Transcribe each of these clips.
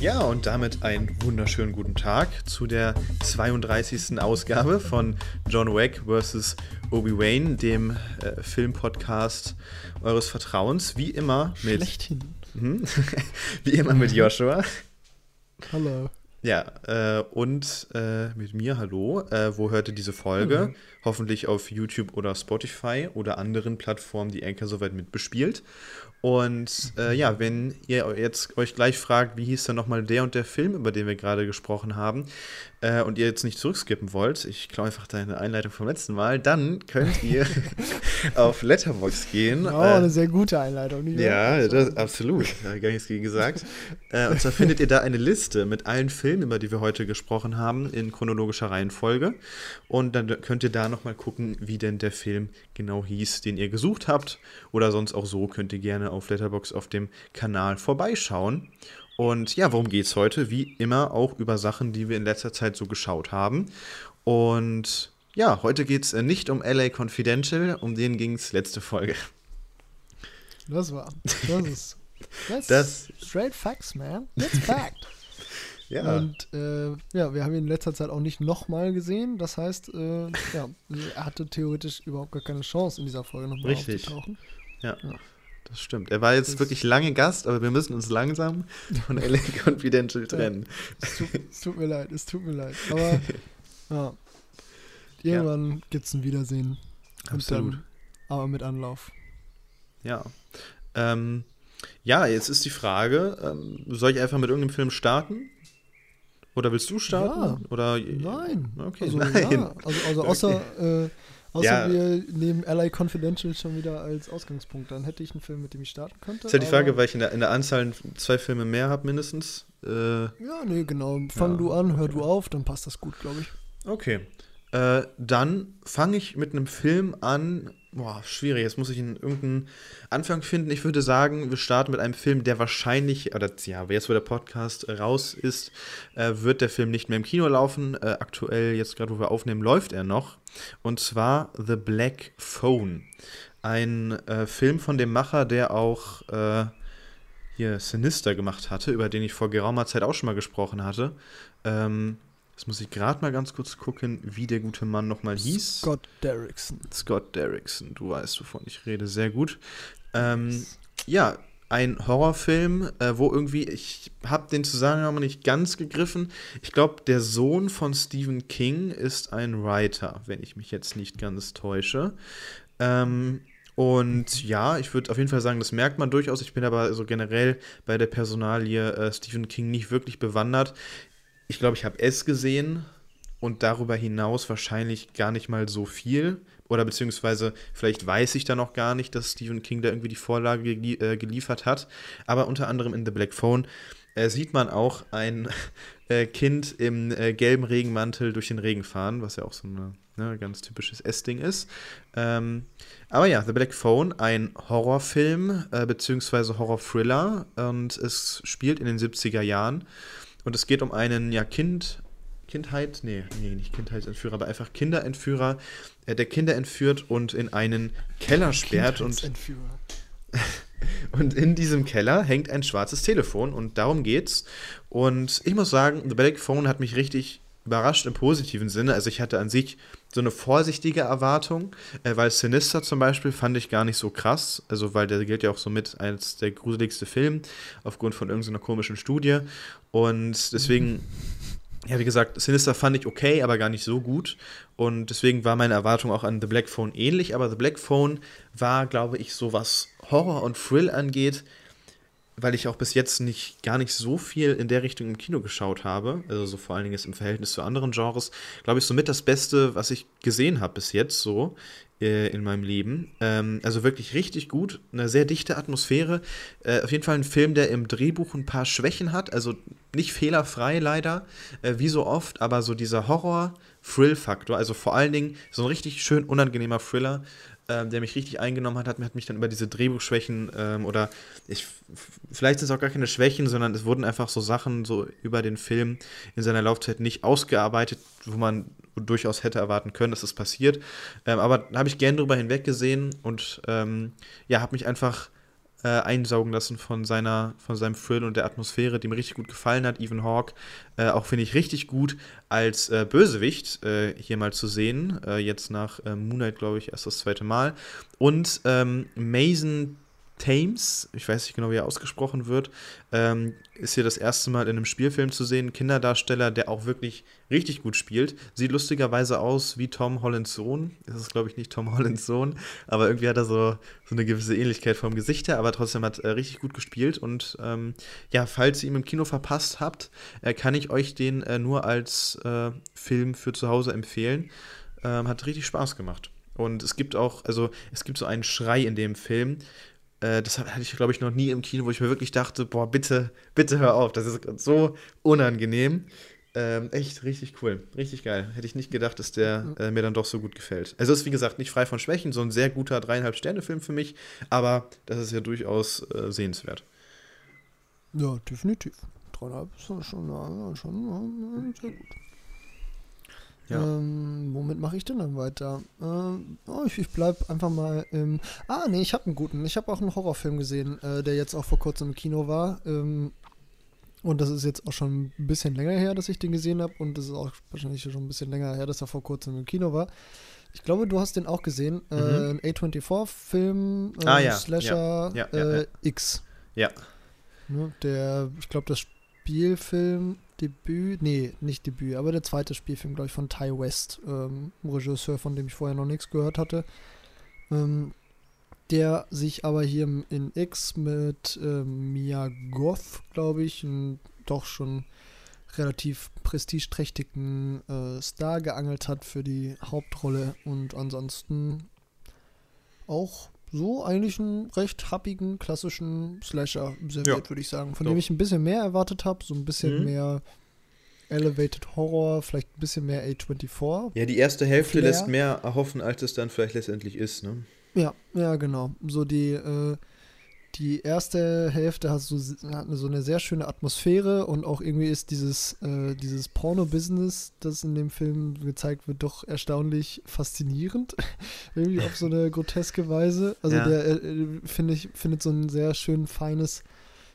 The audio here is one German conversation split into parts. Ja, und damit einen wunderschönen guten Tag zu der 32. Ausgabe von John Wick vs. Obi Wan, dem Filmpodcast eures Vertrauens, wie immer mit Schlechthin. Wie immer mit Joshua. Hallo. Ja, und mit mir, hallo. Wo hört ihr diese Folge? Hoffentlich auf YouTube oder Spotify oder anderen Plattformen, die Anchor soweit mitbespielt. Und ja, wenn ihr jetzt euch gleich fragt, wie hieß denn nochmal der und der Film, über den wir gerade gesprochen haben, und ihr jetzt nicht zurückskippen wollt, ich klaue einfach deine Einleitung vom letzten Mal, dann könnt ihr auf Letterboxd gehen. Oh, eine sehr gute Einleitung. Nicht ja, das, absolut. Da habe ich gar nichts gegen gesagt. Und zwar findet ihr da eine Liste mit allen Filmen, über die wir heute gesprochen haben, in chronologischer Reihenfolge. Und dann könnt ihr da nochmal gucken, wie denn der Film genau hieß, den ihr gesucht habt. Oder sonst auch so könnt ihr gerne auf Letterboxd auf dem Kanal vorbeischauen. Und ja, worum geht's heute? Wie immer auch über Sachen, die wir in letzter Zeit so geschaut haben. Und ja, heute geht's nicht um LA Confidential, um den ging's letzte Folge. Das ist straight facts, man. That's fact. Ja. Und ja, wir haben ihn in letzter Zeit auch nicht nochmal gesehen. Das heißt, ja, er hatte theoretisch überhaupt gar keine Chance, in dieser Folge nochmal aufzutauchen. Ja. Das stimmt. Er war jetzt wirklich lange Gast, aber wir müssen uns langsam von LA Confidential trennen. Ja, es tut mir leid. Aber ja, irgendwann gibt es ein Wiedersehen. Absolut. Dann, aber mit Anlauf. Ja. Ja, jetzt ist die Frage, soll ich einfach mit irgendeinem Film starten? Oder willst du starten? Ja. Oder, nein. Okay, also, nein. Ja. Also außer... Okay. Außer wir nehmen LA Confidential schon wieder als Ausgangspunkt. Dann hätte ich einen Film, mit dem ich starten könnte. Das ist ja die Frage, weil ich in der Anzahl zwei Filme mehr habe mindestens. Ja, nee, genau. Fang du an, hör du auf, dann passt das gut, glaube ich. Okay. Dann fange ich mit einem Film an. Boah, schwierig. Jetzt muss ich irgendeinen Anfang finden. Ich würde sagen, wir starten mit einem Film, der wahrscheinlich, oder ja, jetzt, wo der Podcast raus ist, wird der Film nicht mehr im Kino laufen. Aktuell, jetzt gerade, wo wir aufnehmen, läuft er noch. Und zwar The Black Phone. Ein Film von dem Macher, der auch hier Sinister gemacht hatte, über den ich vor geraumer Zeit auch schon mal gesprochen hatte. Jetzt muss ich gerade mal ganz kurz gucken, wie der gute Mann nochmal hieß. Scott Derrickson, du weißt, wovon ich rede, sehr gut. Ja, ein Horrorfilm, wo irgendwie, ich habe den Zusammenhang nicht ganz gegriffen. Ich glaube, der Sohn von Stephen King ist ein Writer, wenn ich mich jetzt nicht ganz täusche. Und ja, ich würde auf jeden Fall sagen, das merkt man durchaus. Ich bin aber so generell bei der Personalie Stephen King nicht wirklich bewandert. Ich glaube, ich habe es gesehen und darüber hinaus wahrscheinlich gar nicht mal so viel. Oder beziehungsweise vielleicht weiß ich da noch gar nicht, dass Stephen King da irgendwie die Vorlage geliefert hat. Aber unter anderem in The Black Phone sieht man auch ein Kind im gelben Regenmantel durch den Regen fahren, was ja auch so ein ganz typisches S-Ding ist. Aber ja, The Black Phone, ein Horrorfilm beziehungsweise Horror-Thriller. Und es spielt in den 70er Jahren. Und es geht um einen, ja, nicht Kindheitsentführer, aber einfach Kinderentführer, der Kinder entführt und in einen Keller sperrt. Und in diesem Keller hängt ein schwarzes Telefon und darum geht's. Und ich muss sagen, The Black Phone hat mich richtig überrascht im positiven Sinne. Also ich hatte an sich so eine vorsichtige Erwartung, weil Sinister zum Beispiel fand ich gar nicht so krass, also weil der gilt ja auch so mit als der gruseligste Film, aufgrund von irgendeiner komischen Studie. Und deswegen, ja, wie gesagt, Sinister fand ich okay, aber gar nicht so gut. Und deswegen war meine Erwartung auch an The Black Phone ähnlich. Aber The Black Phone war, glaube ich, so was Horror und Thrill angeht, weil ich auch bis jetzt gar nicht so viel in der Richtung im Kino geschaut habe, also so vor allen Dingen jetzt im Verhältnis zu anderen Genres, glaube ich, somit das Beste, was ich gesehen habe bis jetzt so in meinem Leben. Also wirklich richtig gut, eine sehr dichte Atmosphäre. Auf jeden Fall ein Film, der im Drehbuch ein paar Schwächen hat, also nicht fehlerfrei leider, wie so oft, aber so dieser Horror-Thrill-Faktor, also vor allen Dingen so ein richtig schön unangenehmer Thriller, der mich richtig eingenommen hat mich dann über diese Drehbuchschwächen vielleicht sind es auch gar keine Schwächen, sondern es wurden einfach so Sachen so über den Film in seiner Laufzeit nicht ausgearbeitet, wo man durchaus hätte erwarten können, dass das passiert. Aber da habe ich gern drüber hinweggesehen und habe mich einfach einsaugen lassen von seinem Thrill und der Atmosphäre, die mir richtig gut gefallen hat. Evan Hawk, auch finde ich richtig gut als Bösewicht hier mal zu sehen. Jetzt nach Moonlight, glaube ich, erst das zweite Mal. Und Mason Thames, ich weiß nicht genau, wie er ausgesprochen wird, ist hier das erste Mal in einem Spielfilm zu sehen. Ein Kinderdarsteller, der auch wirklich richtig gut spielt. Sieht lustigerweise aus wie Tom Hollands Sohn. Das ist, glaube ich, nicht Tom Hollands Sohn, aber irgendwie hat er so eine gewisse Ähnlichkeit vom Gesicht her, aber trotzdem hat er richtig gut gespielt. Und falls ihr ihn im Kino verpasst habt, kann ich euch den nur als Film für zu Hause empfehlen. Hat richtig Spaß gemacht. Und es gibt so einen Schrei in dem Film. Das hatte ich, glaube ich, noch nie im Kino, wo ich mir wirklich dachte, boah, bitte, bitte hör auf, das ist so unangenehm. Echt richtig cool, richtig geil. Hätte ich nicht gedacht, dass der mir dann doch so gut gefällt. Also ist, wie gesagt, nicht frei von Schwächen, so ein sehr guter 3,5-Sterne-Film für mich, aber das ist ja durchaus sehenswert. Ja, definitiv. 3,5 ist schon sehr gut. Ja. Womit mache ich denn dann weiter? Ich bleib einfach mal im... ich habe einen guten. Ich habe auch einen Horrorfilm gesehen, der jetzt auch vor kurzem im Kino war. Und das ist jetzt auch schon ein bisschen länger her, dass ich den gesehen habe. Und das ist auch wahrscheinlich schon ein bisschen länger her, dass er vor kurzem im Kino war. Ich glaube, du hast den auch gesehen. Ein A24-Film, Slasher, X. Ja. Ne, ich glaube, das Spielfilm... nicht Debüt, aber der zweite Spielfilm, glaube ich, von Ty West, Regisseur, von dem ich vorher noch nichts gehört hatte, der sich aber hier in X mit Mia Goth, glaube ich, einen doch schon relativ prestigeträchtigen Star geangelt hat für die Hauptrolle und ansonsten auch so eigentlich einen recht happigen, klassischen Slasher serviert, würde ich sagen. Von dem ich ein bisschen mehr erwartet habe, so ein bisschen mehr Elevated Horror, vielleicht ein bisschen mehr A24. Ja, die erste Hälfte lässt mehr erhoffen, als es dann vielleicht letztendlich ist, ne? Ja, genau. So die erste Hälfte hat so eine sehr schöne Atmosphäre und auch irgendwie ist dieses Porno-Business, das in dem Film gezeigt wird, doch erstaunlich faszinierend. Irgendwie auf so eine groteske Weise. Also der, findet so ein sehr schön feines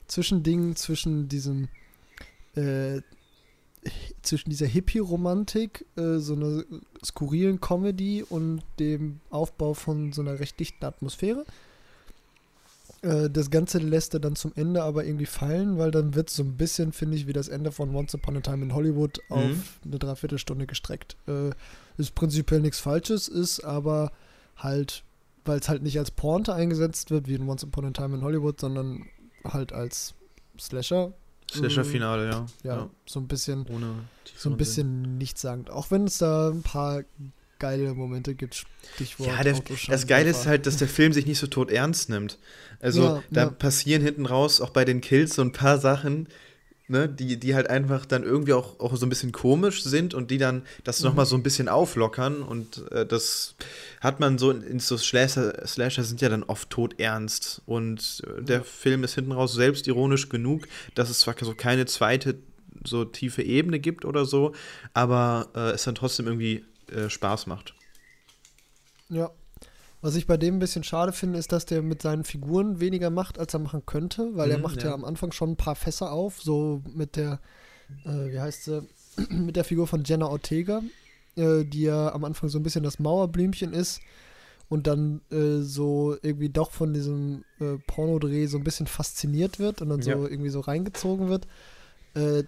Zwischending zwischen diesem zwischen dieser Hippie-Romantik, so einer skurrilen Comedy und dem Aufbau von so einer recht dichten Atmosphäre. Das Ganze lässt er dann zum Ende aber irgendwie fallen, weil dann wird es so ein bisschen, finde ich, wie das Ende von Once Upon a Time in Hollywood auf eine Dreiviertelstunde gestreckt. Ist prinzipiell nichts Falsches, ist aber halt, weil es halt nicht als Pointe eingesetzt wird, wie in Once Upon a Time in Hollywood, sondern halt als Slasher. Slasher-Finale, ja. So ein bisschen, nichtssagend. Auch wenn es da ein paar geile Momente gibt, Stichwort. Ja, das Geile ist halt, dass der Film sich nicht so tot ernst nimmt. Also passieren hinten raus auch bei den Kills so ein paar Sachen, ne, die halt einfach dann irgendwie auch so ein bisschen komisch sind und die dann das nochmal so ein bisschen auflockern und das hat man so in so Slasher sind ja dann oft tot ernst und der Film ist hinten raus selbstironisch genug, dass es zwar so keine zweite so tiefe Ebene gibt oder so, aber es dann trotzdem irgendwie Spaß macht. Ja. Was ich bei dem ein bisschen schade finde, ist, dass der mit seinen Figuren weniger macht, als er machen könnte, weil er macht ja am Anfang schon ein paar Fässer auf, so mit der mit der Figur von Jenna Ortega, die ja am Anfang so ein bisschen das Mauerblümchen ist und dann so irgendwie doch von diesem Pornodreh so ein bisschen fasziniert wird und dann so irgendwie so reingezogen wird.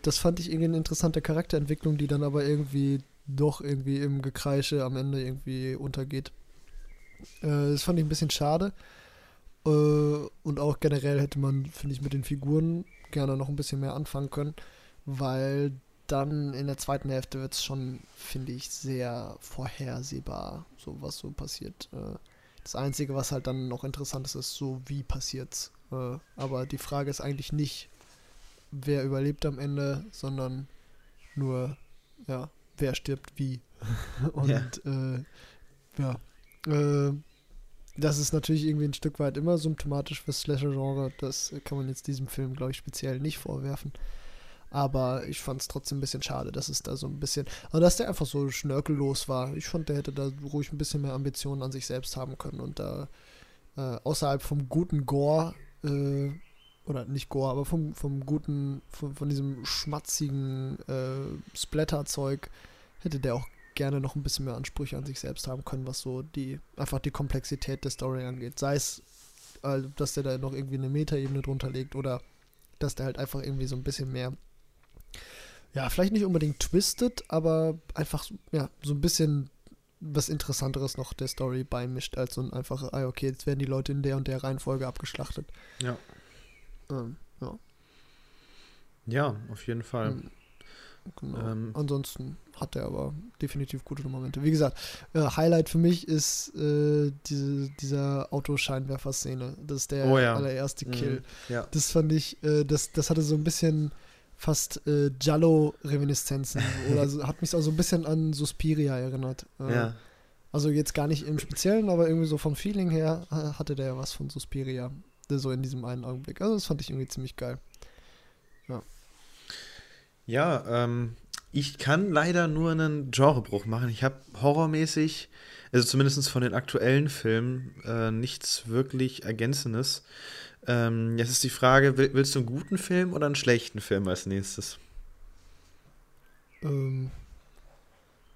Das fand ich irgendwie eine interessante Charakterentwicklung, die dann aber irgendwie doch irgendwie im Gekreische am Ende irgendwie untergeht. Das fand ich ein bisschen schade. Und auch generell hätte man, finde ich, mit den Figuren gerne noch ein bisschen mehr anfangen können, weil dann in der zweiten Hälfte wird es schon, finde ich, sehr vorhersehbar, so was so passiert. Das Einzige, was halt dann noch interessant ist, ist so, wie passiert's. Aber die Frage ist eigentlich nicht, wer überlebt am Ende, sondern nur, ja, wer stirbt wie. Und das ist natürlich irgendwie ein Stück weit immer symptomatisch fürs Slasher-Genre. Das kann man jetzt diesem Film, glaube ich, speziell nicht vorwerfen. Aber ich fand es trotzdem ein bisschen schade, dass es da so ein bisschen... Also dass der einfach so schnörkellos war. Ich fand, der hätte da ruhig ein bisschen mehr Ambitionen an sich selbst haben können. Und da außerhalb vom guten Gore, oder nicht Gore, aber vom guten, von diesem schmatzigen Splatter-Zeug, hätte der auch gerne noch ein bisschen mehr Ansprüche an sich selbst haben können, was so die Komplexität der Story angeht. Sei es, dass der da noch irgendwie eine Metaebene drunter legt oder dass der halt einfach irgendwie so ein bisschen mehr, ja, vielleicht nicht unbedingt twistet, aber einfach, ja, so ein bisschen was Interessanteres noch der Story beimischt, als so ein einfaches, okay, jetzt werden die Leute in der und der Reihenfolge abgeschlachtet. Ja. Ja, auf jeden Fall. Genau. Ansonsten hat er aber definitiv gute Momente. Wie gesagt, Highlight für mich ist dieser Autoscheinwerfer-Szene. Das ist der allererste Kill. Ja. Das fand ich, das hatte so ein bisschen fast Giallo-Reminiszenzen oder so, hat mich auch so ein bisschen an Suspiria erinnert. Also jetzt gar nicht im Speziellen, aber irgendwie so vom Feeling her hatte der ja was von Suspiria. So in diesem einen Augenblick. Also das fand ich irgendwie ziemlich geil. Ich kann leider nur einen Genrebruch machen. Ich habe horrormäßig, also zumindest von den aktuellen Filmen, nichts wirklich Ergänzendes. Jetzt ist die Frage, willst du einen guten Film oder einen schlechten Film als nächstes?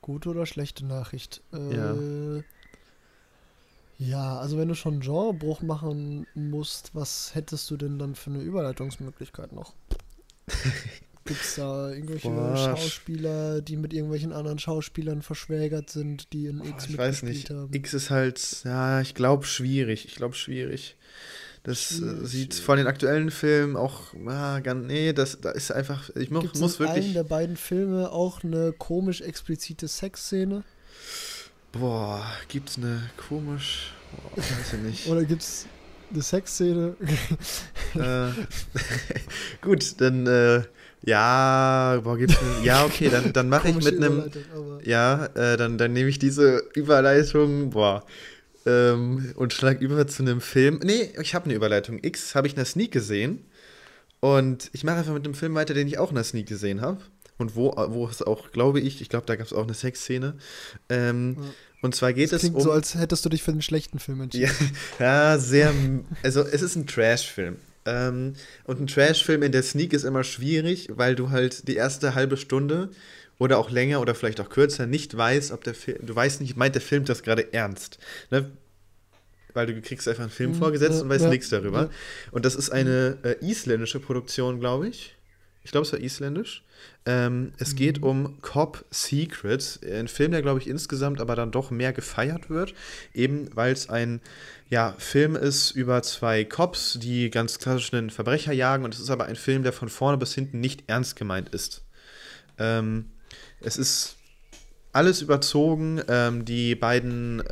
Gute oder schlechte Nachricht? Ja, also wenn du schon einen Genrebruch machen musst, was hättest du denn dann für eine Überleitungsmöglichkeit noch? Gibt's da irgendwelche Schauspieler, die mit irgendwelchen anderen Schauspielern verschwägert sind, die in X mitgespielt haben? X ist halt, ja, ich glaube schwierig. Das sieht von den aktuellen Filmen auch, da ist einfach, muss wirklich... Gibt's in einem der beiden Filme auch eine komisch explizite Sexszene? Gibt's eine komisch... Weiß ich nicht. Oder gibt's eine Sexszene? Gut, dann... dann mache ich mit einem... Dann nehme ich diese Überleitung... und schlag über zu einem Film... Nee, ich habe eine Überleitung. X habe ich in der Sneak gesehen. Und ich mache einfach mit einem Film weiter, den ich auch in der Sneak gesehen habe. Und wo es auch, glaube ich, da gab es auch eine Sexszene. Und zwar geht es um... Klingt so, als hättest du dich für einen schlechten Film entschieden. Ja, sehr... Also, es ist ein Trash-Film. Und ein Trash-Film in der Sneak ist immer schwierig, weil du halt die erste halbe Stunde oder auch länger oder vielleicht auch kürzer nicht weißt, ob der Film... Du weißt nicht, meint der Film das gerade ernst? Ne? Weil du kriegst einfach einen Film vorgesetzt und weißt nichts darüber. Und das ist eine isländische Produktion, glaube ich. Ich glaube, es war isländisch. Es geht um Cop Secret, ein Film, der, glaube ich, insgesamt aber dann doch mehr gefeiert wird, eben weil es ein Film ist über zwei Cops, die ganz klassisch einen Verbrecher jagen, und es ist aber ein Film, der von vorne bis hinten nicht ernst gemeint ist. Es ist alles überzogen, die beiden,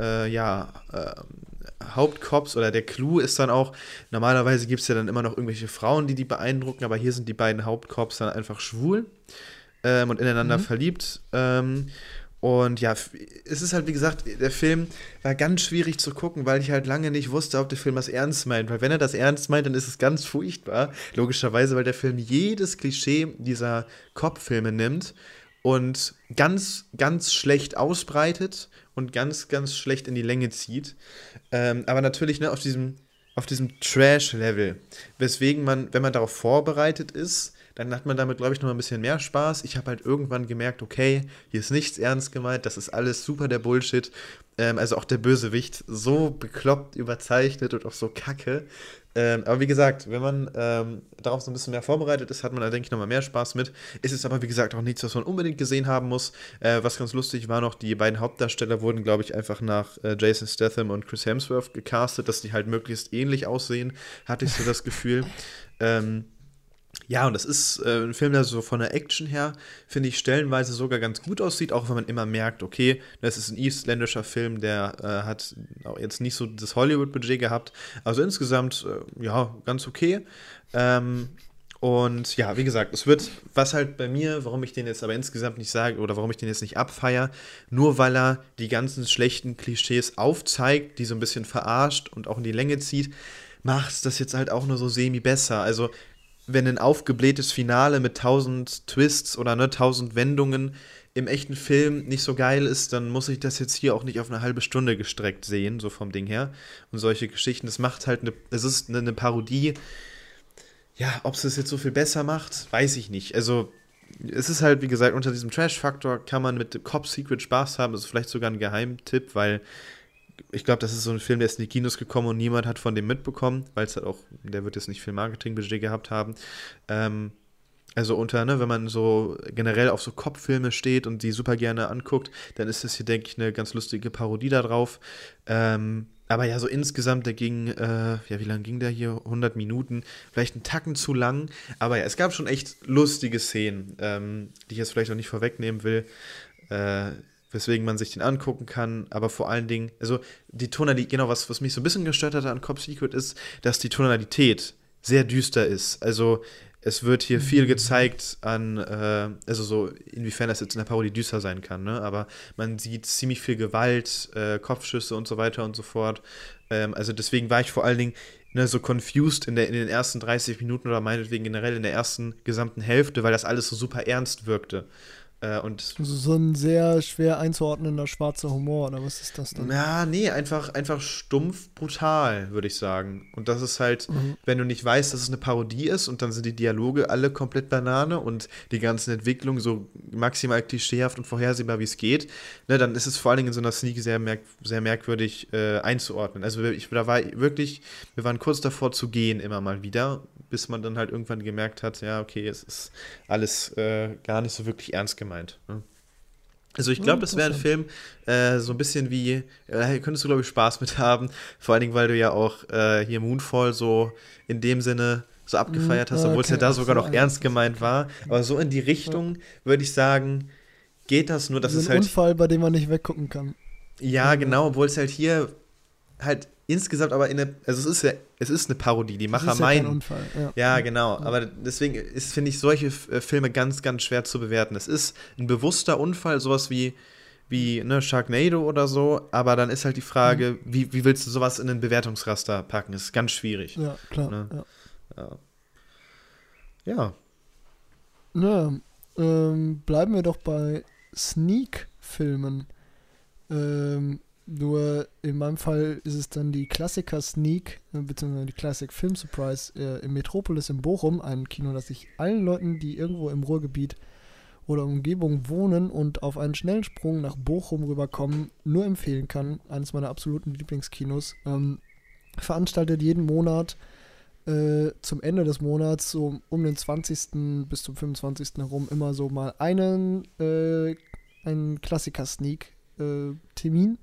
Hauptcops, oder der Clou ist dann auch, normalerweise gibt es ja dann immer noch irgendwelche Frauen, die beeindrucken, aber hier sind die beiden Hauptcops dann einfach schwul und ineinander verliebt. Und ja, es ist halt, wie gesagt, der Film war ganz schwierig zu gucken, weil ich halt lange nicht wusste, ob der Film das ernst meint. Weil wenn er das ernst meint, dann ist es ganz furchtbar, logischerweise, weil der Film jedes Klischee dieser Cop-Filme nimmt und ganz, ganz schlecht ausbreitet und ganz, ganz schlecht in die Länge zieht. Aber natürlich auf diesem Trash-Level. Weswegen man, wenn man darauf vorbereitet ist, dann hat man damit, glaube ich, nochmal ein bisschen mehr Spaß. Ich habe halt irgendwann gemerkt, okay, hier ist nichts ernst gemeint, das ist alles super der Bullshit. Also auch der Bösewicht, so bekloppt, überzeichnet und auch so kacke. Aber wie gesagt, wenn man darauf so ein bisschen mehr vorbereitet ist, hat man da, denke ich, nochmal mehr Spaß mit. Es ist aber, wie gesagt, auch nichts, was man unbedingt gesehen haben muss. Was ganz lustig war noch, die beiden Hauptdarsteller wurden, glaube ich, einfach nach Jason Statham und Chris Hemsworth gecastet, dass die halt möglichst ähnlich aussehen, hatte ich so das Gefühl. Ja, und das ist ein Film, der so von der Action her, finde ich, stellenweise sogar ganz gut aussieht, auch wenn man immer merkt, okay, das ist ein isländischer Film, der hat auch jetzt nicht so das Hollywood-Budget gehabt. Also insgesamt, ja, ganz okay. Und ja, wie gesagt, es wird, was halt bei mir, warum ich den jetzt aber insgesamt nicht sage oder warum ich den jetzt nicht abfeiere, nur weil er die ganzen schlechten Klischees aufzeigt, die so ein bisschen verarscht und auch in die Länge zieht, macht das jetzt halt auch nur so semi besser. Also wenn ein aufgeblähtes Finale mit 1000 Twists oder 1000 Wendungen im echten Film nicht so geil ist, dann muss ich das jetzt hier auch nicht auf eine halbe Stunde gestreckt sehen, so vom Ding her. Und solche Geschichten, das macht halt es ist eine Parodie. Ja, ob es das jetzt so viel besser macht, weiß ich nicht. Also es ist halt, wie gesagt, unter diesem Trash-Faktor kann man mit Cop Secret Spaß haben. Das ist vielleicht sogar ein Geheimtipp, weil ich glaube, das ist so ein Film, der ist in die Kinos gekommen und niemand hat von dem mitbekommen, weil es halt auch, der wird jetzt nicht viel Marketingbudget gehabt haben. Also wenn man so generell auf so Cop-Filme steht und die super gerne anguckt, dann ist das hier, denke ich, eine ganz lustige Parodie da drauf. Aber ja, so insgesamt, der ging, wie lang ging der hier? 100 Minuten, vielleicht einen Tacken zu lang. Aber ja, es gab schon echt lustige Szenen, die ich jetzt vielleicht auch nicht vorwegnehmen will. Weswegen man sich den angucken kann, aber vor allen Dingen, also die Tonalität, genau, was mich so ein bisschen gestört hatte an Cop Secret ist, dass die Tonalität sehr düster ist. Also es wird hier viel gezeigt an, inwiefern das jetzt in der Parodie düster sein kann, ne? Aber man sieht ziemlich viel Gewalt, Kopfschüsse und so weiter und so fort. Also deswegen war ich vor allen Dingen so confused in den ersten 30 Minuten oder meinetwegen generell in der ersten gesamten Hälfte, weil das alles so super ernst wirkte. Und so ein sehr schwer einzuordnender schwarzer Humor, oder was ist das denn? Ja, nee, einfach stumpf brutal, würde ich sagen. Und das ist halt, wenn du nicht weißt, dass es eine Parodie ist und dann sind die Dialoge alle komplett Banane und die ganzen Entwicklungen so maximal klischeehaft und vorhersehbar, wie es geht, ne, dann ist es vor allen Dingen in so einer Sneak sehr merkwürdig einzuordnen. Also wir waren kurz davor zu gehen immer mal wieder, bis man dann halt irgendwann gemerkt hat, ja, okay, es ist alles gar nicht so wirklich ernst gemeint. Ne? Also ich glaube, das wäre ein Film, so ein bisschen wie, könntest du, glaube ich, Spaß mit haben, vor allen Dingen, weil du ja auch hier Moonfall so in dem Sinne so abgefeiert hast, obwohl es ja da sogar noch ernst gemeint war. Aber so in die Richtung, würde ich sagen, geht das nur, dass es halt... Ein Unfall, bei dem man nicht weggucken kann. Ja, genau, obwohl es halt hier halt insgesamt aber es ist eine Parodie, die Macher meinen. Kein Unfall, ja, genau. Ja. Aber deswegen finde ich solche Filme ganz, ganz schwer zu bewerten. Es ist ein bewusster Unfall, sowas wie Sharknado oder so, aber dann ist halt die Frage, wie willst du sowas in den Bewertungsraster packen? Das ist ganz schwierig. Ja, klar. Ne? Ja. Na, bleiben wir doch bei Sneak-Filmen. Nur in meinem Fall ist es dann die Klassiker-Sneak, beziehungsweise die Classic-Film-Surprise im Metropolis in Bochum, ein Kino, das ich allen Leuten, die irgendwo im Ruhrgebiet oder Umgebung wohnen und auf einen schnellen Sprung nach Bochum rüberkommen, nur empfehlen kann. Eines meiner absoluten Lieblingskinos. Veranstaltet jeden Monat zum Ende des Monats, so um den 20. bis zum 25. herum, immer so mal einen Klassiker-Sneak Termin.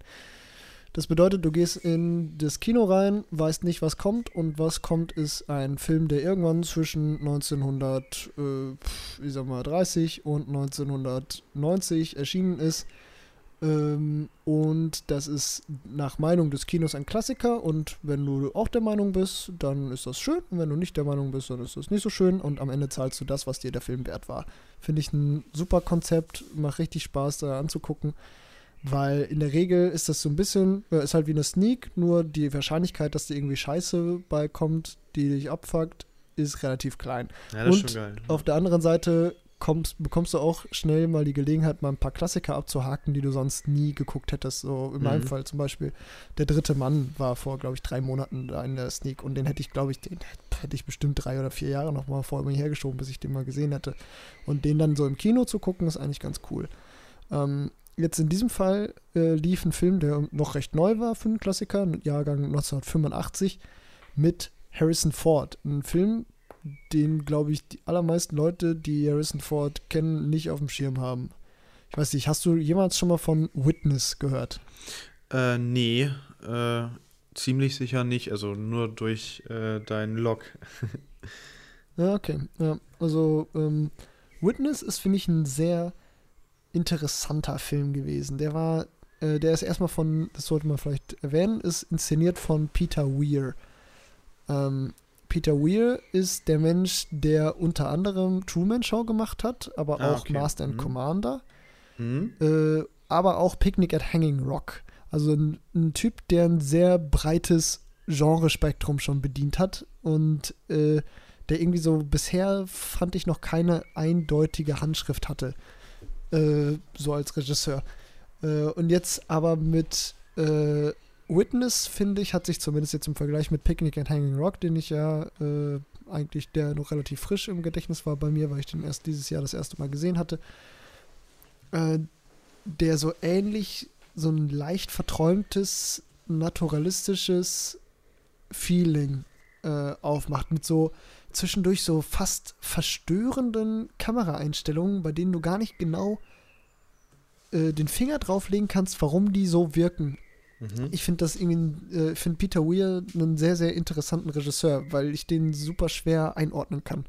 Das bedeutet, du gehst in das Kino rein, weißt nicht, was kommt, und was kommt, ist ein Film, der irgendwann zwischen 1930 und 1990 erschienen ist, und das ist nach Meinung des Kinos ein Klassiker, und wenn du auch der Meinung bist, dann ist das schön, und wenn du nicht der Meinung bist, dann ist das nicht so schön, und am Ende zahlst du das, was dir der Film wert war. Finde ich ein super Konzept, macht richtig Spaß, da anzugucken. Weil in der Regel ist das so ein bisschen, ist halt wie eine Sneak, nur die Wahrscheinlichkeit, dass dir irgendwie Scheiße beikommt, die dich abfuckt, ist relativ klein. Ja, das ist schon geil. Auf der anderen Seite bekommst du auch schnell mal die Gelegenheit, mal ein paar Klassiker abzuhaken, die du sonst nie geguckt hättest. So in meinem Fall zum Beispiel Der dritte Mann war vor, glaube ich, 3 Monaten da in der Sneak und den hätte ich, glaube ich, bestimmt 3 oder 4 Jahre noch mal vor mir hergeschoben, bis ich den mal gesehen hätte. Und den dann so im Kino zu gucken, ist eigentlich ganz cool. Jetzt in diesem Fall lief ein Film, der noch recht neu war für einen Klassiker, Jahrgang 1985, mit Harrison Ford. Ein Film, den, glaube ich, die allermeisten Leute, die Harrison Ford kennen, nicht auf dem Schirm haben. Ich weiß nicht, hast du jemals schon mal von Witness gehört? Nee, ziemlich sicher nicht. Also nur durch deinen Log. Ja, okay. Ja, also Witness ist, finde ich, ein sehr interessanter Film gewesen. Der ist erstmal von, das sollte man vielleicht erwähnen, ist inszeniert von Peter Weir. Peter Weir ist der Mensch, der unter anderem Truman Show gemacht hat, aber auch Master and Commander, aber auch Picnic at Hanging Rock. Also ein Typ, der ein sehr breites Genrespektrum schon bedient hat und der irgendwie so bisher, fand ich, noch keine eindeutige Handschrift hatte, so als Regisseur. Und jetzt aber mit Witness, finde ich, hat sich zumindest jetzt im Vergleich mit Picnic at Hanging Rock, den ich ja eigentlich, der noch relativ frisch im Gedächtnis war bei mir, weil ich den erst dieses Jahr das erste Mal gesehen hatte, der so ähnlich, so ein leicht verträumtes, naturalistisches Feeling aufmacht, mit so zwischendurch so fast verstörenden Kameraeinstellungen, bei denen du gar nicht genau den Finger drauflegen kannst, warum die so wirken. Ich finde das irgendwie, finde Peter Weir einen sehr, sehr interessanten Regisseur, weil ich den super schwer einordnen kann.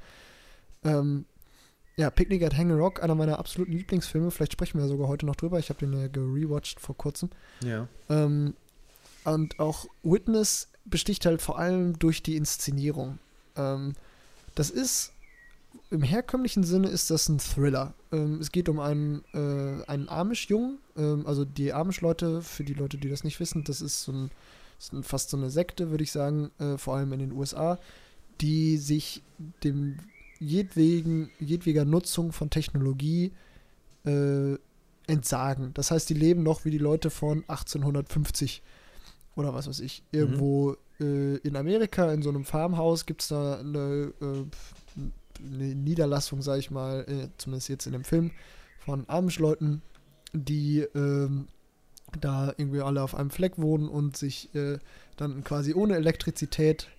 Ja, Picnic at Hanging Rock, einer meiner absoluten Lieblingsfilme, vielleicht sprechen wir sogar heute noch drüber, ich habe den ja gerewatcht vor kurzem. Ja. Und auch Witness besticht halt vor allem durch die Inszenierung. Das ist, im herkömmlichen Sinne ist das ein Thriller. Es geht um einen Amish-Jungen, also die Amish-Leute, für die Leute, die das nicht wissen, das ist fast so eine Sekte, würde ich sagen, vor allem in den USA, die sich dem jedweder Nutzung von Technologie entsagen. Das heißt, die leben noch wie die Leute von 1850 oder was weiß ich. Irgendwo in Amerika, in so einem Farmhaus, gibt es da eine Niederlassung, sag ich mal, zumindest jetzt in dem Film, von Amish-Leuten, die da irgendwie alle auf einem Fleck wohnen und sich dann quasi ohne Elektrizität,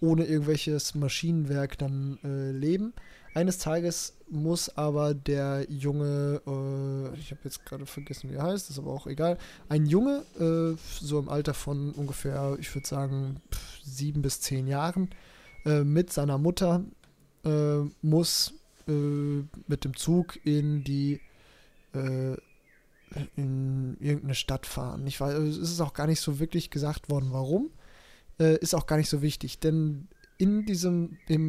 ohne irgendwelches Maschinenwerk dann leben. Eines Tages muss aber der Junge, ich habe jetzt gerade vergessen, wie er heißt, ist aber auch egal, ein Junge, so im Alter von ungefähr, ich würde sagen, 7 bis 10 Jahren, mit seiner Mutter muss mit dem Zug in irgendeine Stadt fahren. Ich weiß, es ist auch gar nicht so wirklich gesagt worden, warum. Ist auch gar nicht so wichtig, denn im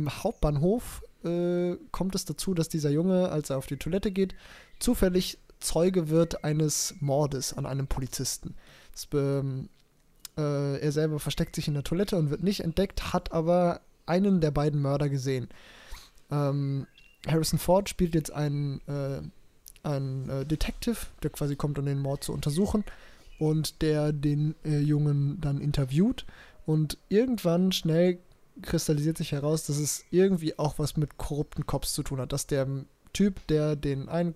Hauptbahnhof kommt es dazu, dass dieser Junge, als er auf die Toilette geht, zufällig Zeuge wird eines Mordes an einem Polizisten. Er selber versteckt sich in der Toilette und wird nicht entdeckt, hat aber einen der beiden Mörder gesehen. Harrison Ford spielt jetzt einen Detective, der quasi kommt, um den Mord zu untersuchen und der den Jungen dann interviewt und irgendwann schnell kristallisiert sich heraus, dass es irgendwie auch was mit korrupten Cops zu tun hat, dass der Typ, der den einen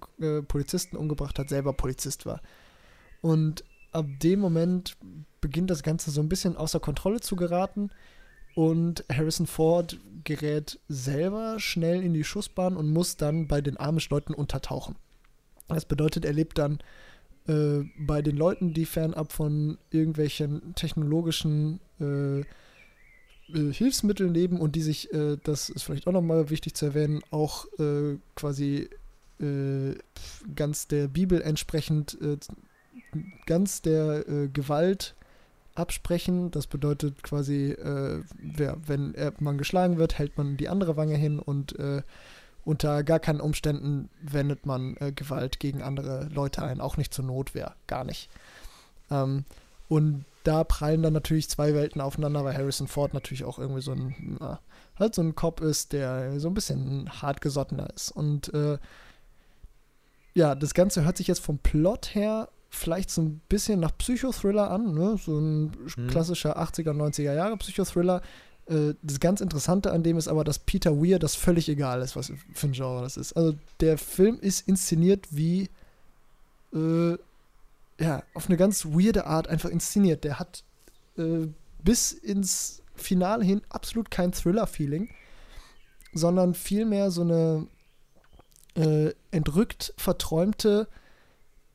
Polizisten umgebracht hat, selber Polizist war. Und ab dem Moment beginnt das Ganze so ein bisschen außer Kontrolle zu geraten. Und Harrison Ford gerät selber schnell in die Schussbahn und muss dann bei den Amish-Leuten untertauchen. Das bedeutet, er lebt dann bei den Leuten, die fernab von irgendwelchen technologischen Hilfsmitteln leben und die sich, das ist vielleicht auch nochmal wichtig zu erwähnen, auch quasi ganz der Bibel entsprechend, ganz der Gewalt absprechen. Das bedeutet quasi, wenn man geschlagen wird, hält man die andere Wange hin und unter gar keinen Umständen wendet man Gewalt gegen andere Leute ein, auch nicht zur Notwehr, gar nicht. Und da prallen dann natürlich zwei Welten aufeinander, weil Harrison Ford natürlich auch irgendwie so ein halt so ein Cop ist, der so ein bisschen hartgesottener ist. Und ja, das Ganze hört sich jetzt vom Plot her vielleicht so ein bisschen nach Psychothriller an, ne? So ein klassischer 80er, 90er Jahre Psychothriller. Das ganz Interessante an dem ist aber, dass Peter Weir das völlig egal ist, was für ein Genre das ist. Also der Film ist inszeniert wie ja, auf eine ganz weirde Art einfach inszeniert. Der hat bis ins Finale hin absolut kein Thriller-Feeling, sondern vielmehr so eine entrückt verträumte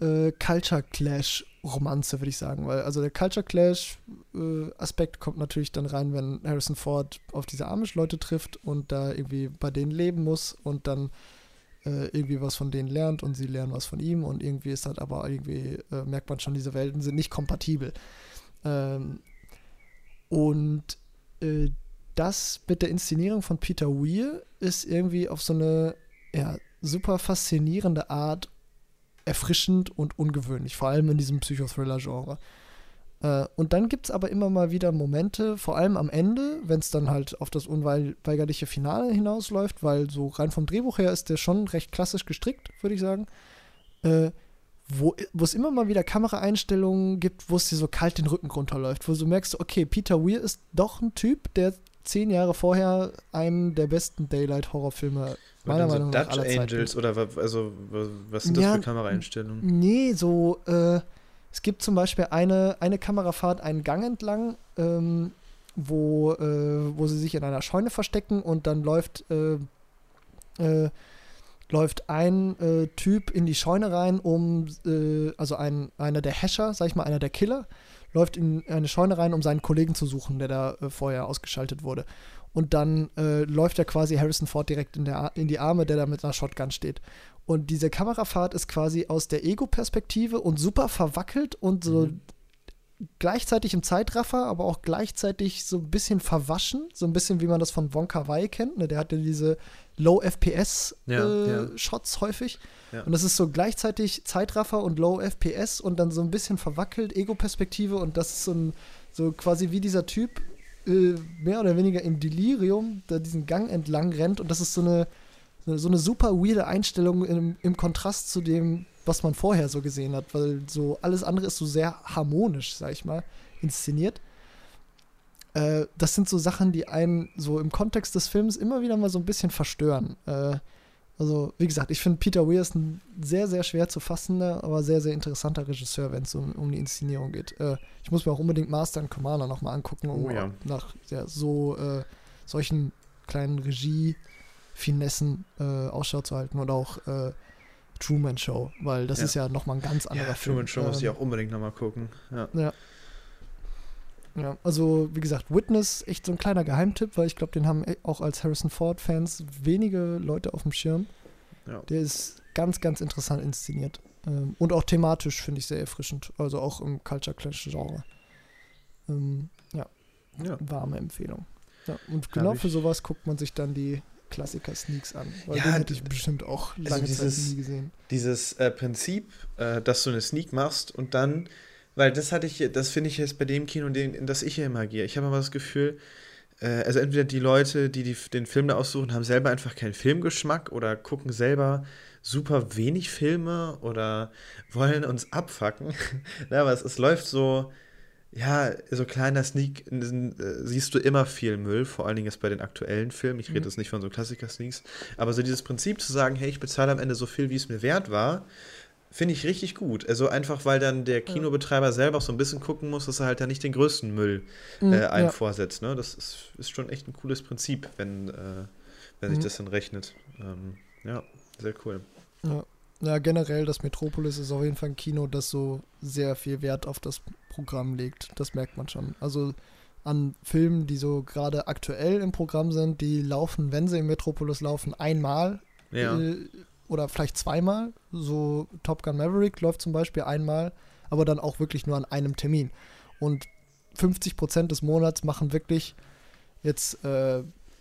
Culture-Clash-Romanze, würde ich sagen. Weil also der Culture-Clash-Aspekt kommt natürlich dann rein, wenn Harrison Ford auf diese Amish-Leute trifft und da irgendwie bei denen leben muss und dann irgendwie was von denen lernt und sie lernen was von ihm und irgendwie ist halt aber irgendwie, merkt man schon, diese Welten sind nicht kompatibel. Und das mit der Inszenierung von Peter Weir ist irgendwie auf so eine ja, super faszinierende Art erfrischend und ungewöhnlich, vor allem in diesem Psychothriller-Genre. Und dann gibt es aber immer mal wieder Momente, vor allem am Ende, wenn es dann halt auf das unweigerliche Finale hinausläuft, weil so rein vom Drehbuch her ist der schon recht klassisch gestrickt, würde ich sagen, wo es immer mal wieder Kameraeinstellungen gibt, wo es dir so kalt den Rücken runterläuft, wo du merkst, okay, Peter Weir ist doch ein Typ, der 10 Jahre vorher einen der besten Daylight-Horrorfilme meiner Meinung nach aller Zeiten. Angels oder also, was sind das für Kameraeinstellungen? Nee, so es gibt zum Beispiel eine Kamerafahrt einen Gang entlang, wo sie sich in einer Scheune verstecken und dann läuft ein Typ in die Scheune rein, also einer der Häscher, sag ich mal, einer der Killer, läuft in eine Scheune rein, um seinen Kollegen zu suchen, der da vorher ausgeschaltet wurde. Und dann läuft ja quasi Harrison Ford direkt in die Arme, der da mit einer Shotgun steht. Und diese Kamerafahrt ist quasi aus der Ego-Perspektive und super verwackelt und so gleichzeitig im Zeitraffer, aber auch gleichzeitig so ein bisschen verwaschen, so ein bisschen wie man das von Wonka Wai kennt, ne? Der hatte diese Low-FPS-Shots häufig. Ja. Und das ist so gleichzeitig Zeitraffer und Low-FPS und dann so ein bisschen verwackelt, Ego-Perspektive und das ist so quasi wie dieser Typ mehr oder weniger im Delirium da diesen Gang entlang rennt und das ist so eine super weirde Einstellung im Kontrast zu dem, was man vorher so gesehen hat, weil so alles andere ist so sehr harmonisch, sag ich mal, inszeniert. Das sind so Sachen, die einen so im Kontext des Films immer wieder mal so ein bisschen verstören. Also, wie gesagt, ich finde, Peter Weir ist ein sehr, sehr schwer zu fassender, aber sehr, sehr interessanter Regisseur, wenn es um die Inszenierung geht. Ich muss mir auch unbedingt Master and Commander nochmal angucken, um nach solchen kleinen Regie-Finessen Ausschau zu halten und auch Truman Show, weil das ist ja nochmal ein ganz anderer Film. Truman Show muss ich auch unbedingt nochmal gucken. Ja, also wie gesagt, Witness, echt so ein kleiner Geheimtipp, weil ich glaube, den haben auch als Harrison Ford-Fans wenige Leute auf dem Schirm. Ja. Der ist ganz, ganz interessant inszeniert. Und auch thematisch finde ich sehr erfrischend. Also auch im Culture-Clash-Genre. Warme Empfehlung. Ja, und genau für sowas guckt man sich dann die Klassiker-Sneaks an, weil den hätte ich bestimmt auch lange Zeit nie gesehen. Dieses Prinzip, dass du eine Sneak machst und dann, weil das finde ich jetzt bei dem Kino, in das ich hier immer gehe. Ich habe immer das Gefühl, also entweder die Leute, die den Film da aussuchen, haben selber einfach keinen Filmgeschmack oder gucken selber super wenig Filme oder wollen uns abfacken. Ja, aber es läuft so, ja, so kleiner Sneak siehst du immer viel Müll, vor allen Dingen jetzt bei den aktuellen Filmen. Ich rede jetzt nicht von so Klassiker-Sneaks. Aber so dieses Prinzip zu sagen, hey, ich bezahle am Ende so viel, wie es mir wert war, finde ich richtig gut. Also einfach, weil dann der Kinobetreiber selber auch so ein bisschen gucken muss, dass er halt da nicht den größten Müll einem vorsetzt. Ne? Das ist schon echt ein cooles Prinzip, wenn sich das dann rechnet. Ja, sehr cool. Ja, generell, das Metropolis ist auf jeden Fall ein Kino, das so sehr viel Wert auf das Programm legt. Das merkt man schon. Also an Filmen, die so gerade aktuell im Programm sind, die laufen, wenn sie im Metropolis laufen, einmal oder vielleicht zweimal, so Top Gun Maverick läuft zum Beispiel einmal, aber dann auch wirklich nur an einem Termin. Und 50% des Monats machen wirklich jetzt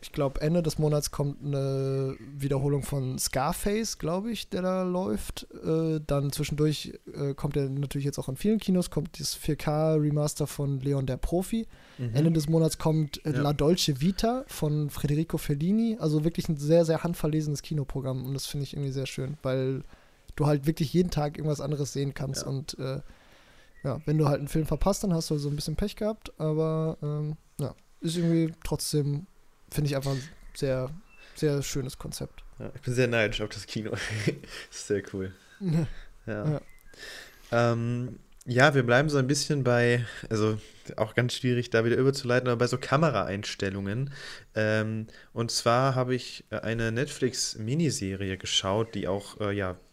ich glaube, Ende des Monats kommt eine Wiederholung von Scarface, glaube ich, der da läuft. Dann zwischendurch kommt der natürlich jetzt auch in vielen Kinos, kommt das 4K-Remaster von Leon der Profi. Mhm. Ende des Monats kommt La Dolce Vita von Federico Fellini. Also wirklich ein sehr, sehr handverlesenes Kinoprogramm. Und das finde ich irgendwie sehr schön, weil du halt wirklich jeden Tag irgendwas anderes sehen kannst. Ja. Und wenn du halt einen Film verpasst, dann hast du so ein bisschen Pech gehabt. Aber ist irgendwie trotzdem... Finde ich einfach ein sehr, sehr schönes Konzept. Ja, ich bin sehr neidisch auf das Kino. Ist sehr cool. Ja. Wir bleiben so ein bisschen bei, also auch ganz schwierig, da wieder überzuleiten, aber bei so Kameraeinstellungen. Und zwar habe ich eine Netflix-Miniserie geschaut, die auch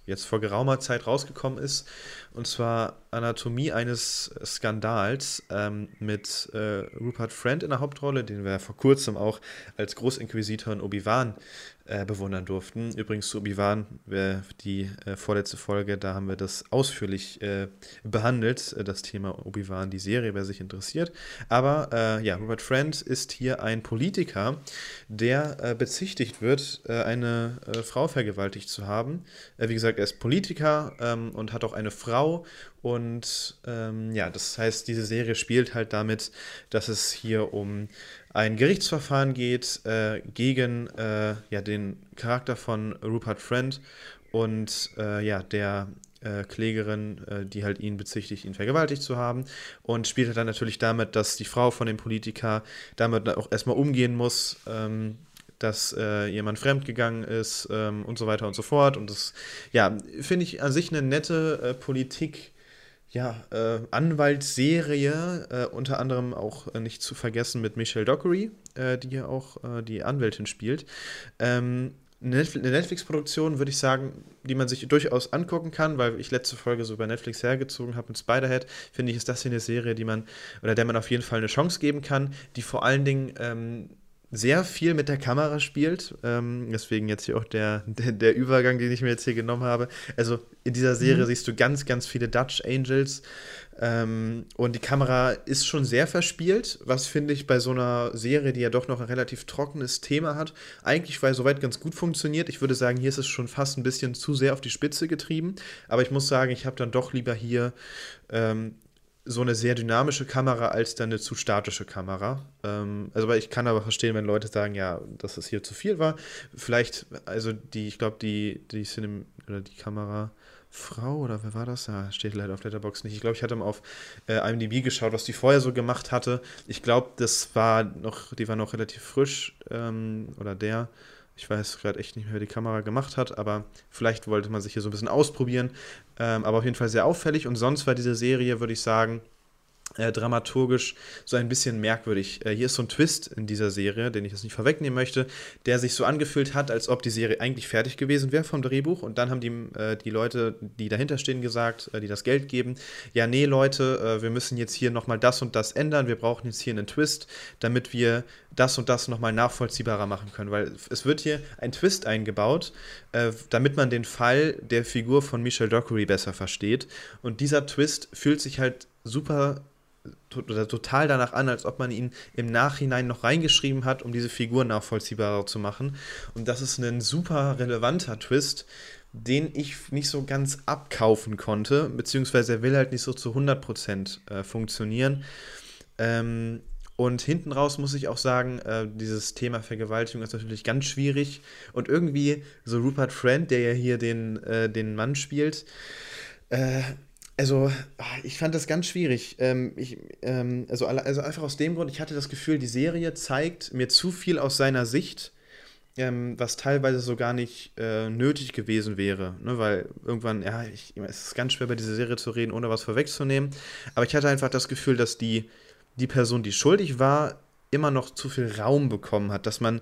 jetzt vor geraumer Zeit rausgekommen ist. Und zwar Anatomie eines Skandals mit Rupert Friend in der Hauptrolle, den wir vor kurzem auch als Großinquisitor in Obi Wan bewundern durften. Übrigens zu Obi Wan, die vorletzte Folge, da haben wir das ausführlich behandelt, das Thema Obi Wan, die Serie, wer sich interessiert. Aber Rupert Friend ist hier ein Politiker, der bezichtigt wird, eine Frau vergewaltigt zu haben. Wie gesagt, er ist Politiker und hat auch eine Frau. Und das heißt, diese Serie spielt halt damit, dass es hier um ein Gerichtsverfahren geht gegen den Charakter von Rupert Friend und der Klägerin, die halt ihn bezichtigt, ihn vergewaltigt zu haben, und spielt halt dann natürlich damit, dass die Frau von dem Politiker damit auch erstmal umgehen muss, dass jemand fremdgegangen ist und so weiter und so fort. Und das, finde ich an sich eine nette Politik, Anwaltsserie, unter anderem auch nicht zu vergessen mit Michelle Dockery, die hier auch die Anwältin spielt. Eine Netflix-Produktion, würde ich sagen, die man sich durchaus angucken kann, weil ich letzte Folge so bei Netflix hergezogen habe mit Spiderhead, finde ich, ist das hier eine Serie, der man auf jeden Fall eine Chance geben kann, die vor allen Dingen sehr viel mit der Kamera spielt, deswegen jetzt hier auch der Übergang, den ich mir jetzt hier genommen habe. Also in dieser Serie siehst du ganz, ganz viele Dutch Angels, und die Kamera ist schon sehr verspielt, was, finde ich, bei so einer Serie, die ja doch noch ein relativ trockenes Thema hat, eigentlich weil soweit ganz gut funktioniert. Ich würde sagen, hier ist es schon fast ein bisschen zu sehr auf die Spitze getrieben, aber ich muss sagen, ich habe dann doch lieber hier so eine sehr dynamische Kamera als dann eine zu statische Kamera. Aber ich kann aber verstehen, wenn Leute sagen, dass es hier zu viel war. Vielleicht, also die Cinema oder die Kamerafrau, oder wer war das? Ja, steht leider auf Letterboxd nicht. Ich glaube, ich hatte mal auf IMDb geschaut, was die vorher so gemacht hatte. Ich glaube, die war noch relativ frisch, ich weiß gerade echt nicht mehr, wer die Kamera gemacht hat, aber vielleicht wollte man sich hier so ein bisschen ausprobieren. Aber auf jeden Fall sehr auffällig. Und sonst war diese Serie, würde ich sagen, dramaturgisch so ein bisschen merkwürdig. Hier ist so ein Twist in dieser Serie, den ich jetzt nicht vorwegnehmen möchte, der sich so angefühlt hat, als ob die Serie eigentlich fertig gewesen wäre vom Drehbuch. Und dann haben die Leute, die dahinter stehen, gesagt, die das Geld geben, nee, Leute, wir müssen jetzt hier nochmal das und das ändern. Wir brauchen jetzt hier einen Twist, damit wir das und das nochmal nachvollziehbarer machen können, weil es wird hier ein Twist eingebaut, damit man den Fall der Figur von Michelle Dockery besser versteht, und dieser Twist fühlt sich halt super oder total danach an, als ob man ihn im Nachhinein noch reingeschrieben hat, um diese Figur nachvollziehbarer zu machen, und das ist ein super relevanter Twist, den ich nicht so ganz abkaufen konnte, beziehungsweise er will halt nicht so zu 100% funktionieren. Und hinten raus muss ich auch sagen, dieses Thema Vergewaltigung ist natürlich ganz schwierig. Und irgendwie so Rupert Friend, der ja hier den Mann spielt, ich fand das ganz schwierig. Einfach aus dem Grund, ich hatte das Gefühl, die Serie zeigt mir zu viel aus seiner Sicht, was teilweise so gar nicht nötig gewesen wäre, ne? Weil irgendwann, es ist ganz schwer, bei dieser Serie zu reden, ohne was vorwegzunehmen. Aber ich hatte einfach das Gefühl, dass die Person, die schuldig war, immer noch zu viel Raum bekommen hat, dass man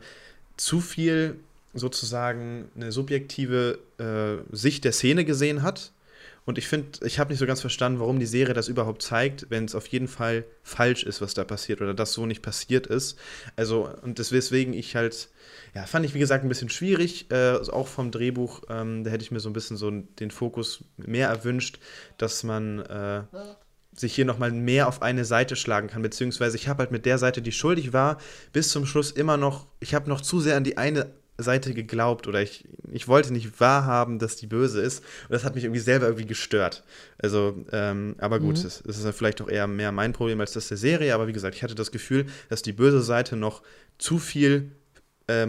zu viel sozusagen eine subjektive Sicht der Szene gesehen hat. Und ich finde, ich habe nicht so ganz verstanden, warum die Serie das überhaupt zeigt, wenn es auf jeden Fall falsch ist, was da passiert, oder das so nicht passiert ist. Also, und deswegen ich halt, fand ich, wie gesagt, ein bisschen schwierig, auch vom Drehbuch, da hätte ich mir so ein bisschen so den Fokus mehr erwünscht, dass man sich hier nochmal mehr auf eine Seite schlagen kann, beziehungsweise ich habe halt mit der Seite, die schuldig war, bis zum Schluss immer noch, ich habe noch zu sehr an die eine Seite geglaubt oder ich wollte nicht wahrhaben, dass die böse ist. Und das hat mich irgendwie selber irgendwie gestört. Also, aber gut, es ist vielleicht auch eher mehr mein Problem als das der Serie. Aber wie gesagt, ich hatte das Gefühl, dass die böse Seite noch zu viel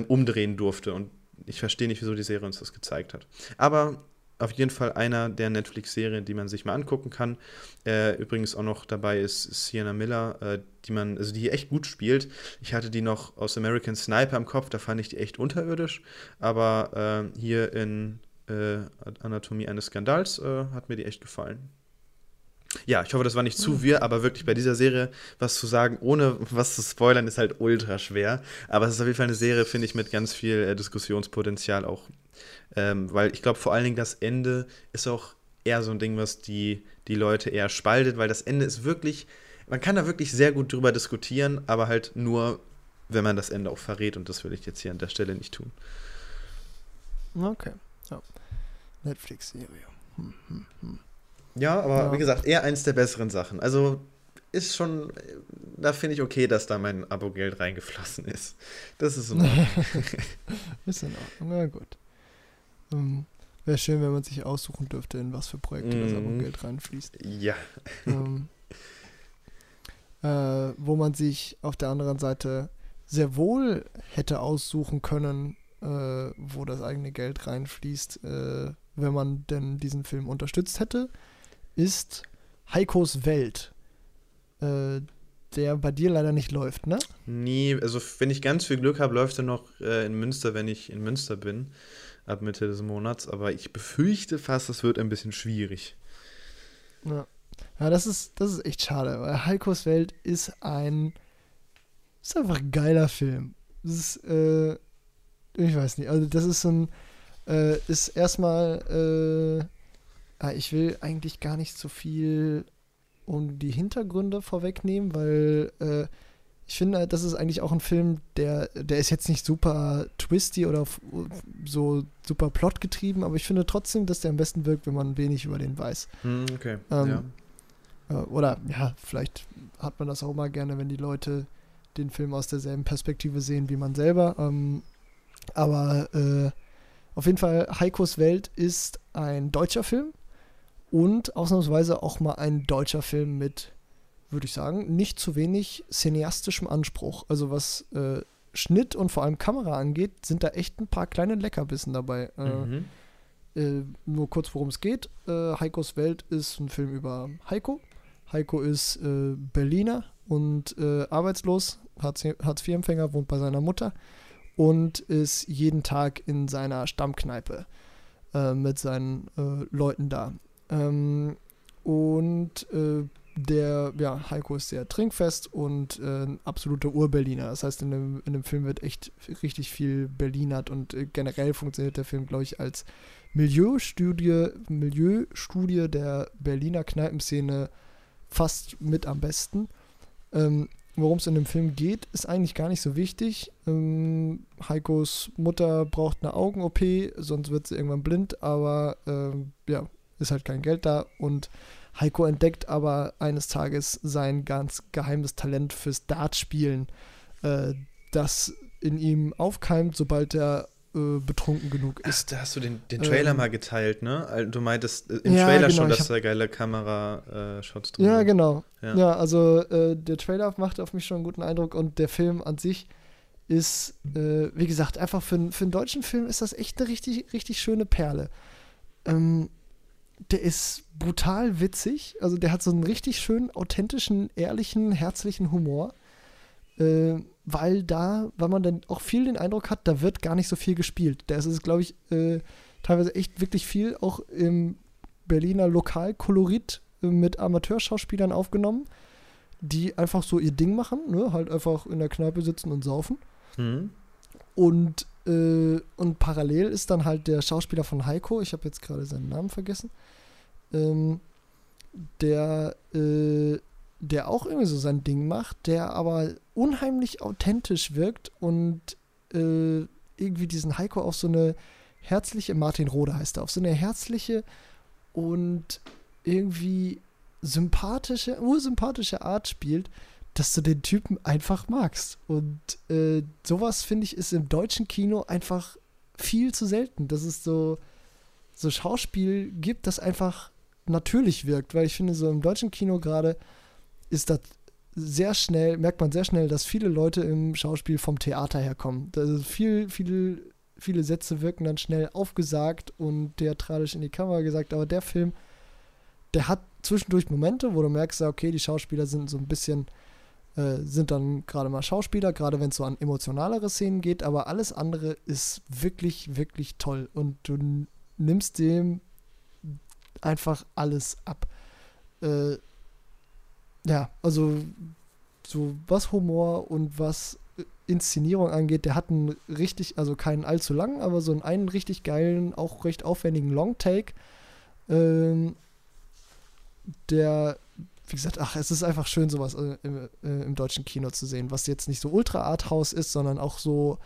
umdrehen durfte. Und ich verstehe nicht, wieso die Serie uns das gezeigt hat. Aber auf jeden Fall einer der Netflix-Serien, die man sich mal angucken kann. Übrigens auch noch dabei ist Sienna Miller, die echt gut spielt. Ich hatte die noch aus American Sniper im Kopf, da fand ich die echt unterirdisch. Aber hier in Anatomie eines Skandals hat mir die echt gefallen. Ja, ich hoffe, das war nicht zu wirr, aber wirklich bei dieser Serie was zu sagen, ohne was zu spoilern, ist halt ultra schwer. Aber es ist auf jeden Fall eine Serie, finde ich, mit ganz viel Diskussionspotenzial auch. Weil ich glaube, vor allen Dingen das Ende ist auch eher so ein Ding, was die Leute eher spaltet, weil das Ende ist wirklich, man kann da wirklich sehr gut drüber diskutieren, aber halt nur, wenn man das Ende auch verrät, und das will ich jetzt hier an der Stelle nicht tun. Okay. Ja. Netflix-Serie. Ja, aber wie gesagt, eher eins der besseren Sachen. Also ist schon, da finde ich okay, dass da mein Abo-Geld reingeflossen ist. Das ist in Ordnung. Ist in Ordnung, na gut. Wäre schön, wenn man sich aussuchen dürfte, in was für Projekte das Abo-Geld reinfließt. Ja. Wo man sich auf der anderen Seite sehr wohl hätte aussuchen können, wo das eigene Geld reinfließt, wenn man denn diesen Film unterstützt hätte, ist Heikos Welt, der bei dir leider nicht läuft, ne? Nee, also wenn ich ganz viel Glück habe, läuft er noch in Münster, wenn ich in Münster bin, ab Mitte des Monats, aber ich befürchte fast, es wird ein bisschen schwierig. Ja, das ist echt schade, weil Heikos Welt ist einfach ein geiler Film. Das ist, ich weiß nicht, also das ist so ein, ist erstmal, ich will eigentlich gar nicht so viel um die Hintergründe vorwegnehmen, weil ich finde, das ist eigentlich auch ein Film, der ist jetzt nicht super twisty oder so super plotgetrieben, aber ich finde trotzdem, dass der am besten wirkt, wenn man wenig über den weiß. Okay, ja. Oder ja, vielleicht hat man das auch mal gerne, wenn die Leute den Film aus derselben Perspektive sehen wie man selber. Aber auf jeden Fall, Heikos Welt ist ein deutscher Film. Und ausnahmsweise auch mal ein deutscher Film mit, würde ich sagen, nicht zu wenig cineastischem Anspruch. Also was Schnitt und vor allem Kamera angeht, sind da echt ein paar kleine Leckerbissen dabei. Nur kurz, worum es geht. Heikos Welt ist ein Film über Heiko. Heiko ist Berliner und arbeitslos, Hartz-IV-Empfänger, wohnt bei seiner Mutter und ist jeden Tag in seiner Stammkneipe mit seinen Leuten da. Heiko ist sehr trinkfest und ein absoluter Ur-Berliner. Das heißt, in dem Film wird echt richtig viel Berlinert und generell funktioniert der Film, glaube ich, als Milieustudie der Berliner Kneipenszene fast mit am besten. Worum es in dem Film geht, ist eigentlich gar nicht so wichtig. Heikos Mutter braucht eine Augen-OP, sonst wird sie irgendwann blind, aber ist halt kein Geld da und Heiko entdeckt aber eines Tages sein ganz geheimes Talent fürs Dartspielen, das in ihm aufkeimt, sobald er betrunken genug ist. Ach, da hast du den Trailer mal geteilt, ne? Also, du meintest im Trailer genau, schon, dass da geile Kamerashots drin sind. Ja, genau. Ja, also der Trailer macht auf mich schon einen guten Eindruck und der Film an sich ist, wie gesagt, einfach für einen deutschen Film ist das echt eine richtig, richtig schöne Perle. Der ist brutal witzig, also der hat so einen richtig schönen, authentischen, ehrlichen, herzlichen Humor, weil man dann auch viel den Eindruck hat, da wird gar nicht so viel gespielt. Da ist es, glaube ich, teilweise echt wirklich viel auch im Berliner Lokalkolorit mit Amateurschauspielern aufgenommen, die einfach so ihr Ding machen, ne? Halt einfach in der Kneipe sitzen und saufen. Und parallel ist dann halt der Schauspieler von Heiko, ich habe jetzt gerade seinen Namen vergessen, der auch irgendwie so sein Ding macht, der aber unheimlich authentisch wirkt und irgendwie diesen Heiko auf so eine herzliche, Martin Rohde heißt er, auf so eine herzliche und irgendwie ursympathische Art spielt, dass du den Typen einfach magst. Und sowas, finde ich, ist im deutschen Kino einfach viel zu selten, dass es so Schauspiel gibt, das einfach natürlich wirkt. Weil ich finde, so im deutschen Kino gerade ist das merkt man sehr schnell, dass viele Leute im Schauspiel vom Theater herkommen. Also viele Sätze wirken dann schnell aufgesagt und theatralisch in die Kamera gesagt, aber der Film, der hat zwischendurch Momente, wo du merkst, okay, die Schauspieler sind so ein bisschen, sind dann gerade mal Schauspieler, gerade wenn es so an emotionalere Szenen geht, aber alles andere ist wirklich, wirklich toll und du nimmst dem einfach alles ab. Ja, also so was Humor und was Inszenierung angeht, der hat einen richtig, also keinen allzu langen, aber so einen richtig geilen, auch recht aufwendigen Long-Take, der, wie gesagt, es ist einfach schön, sowas im deutschen Kino zu sehen, was jetzt nicht so ultra-Arthouse ist, sondern auch so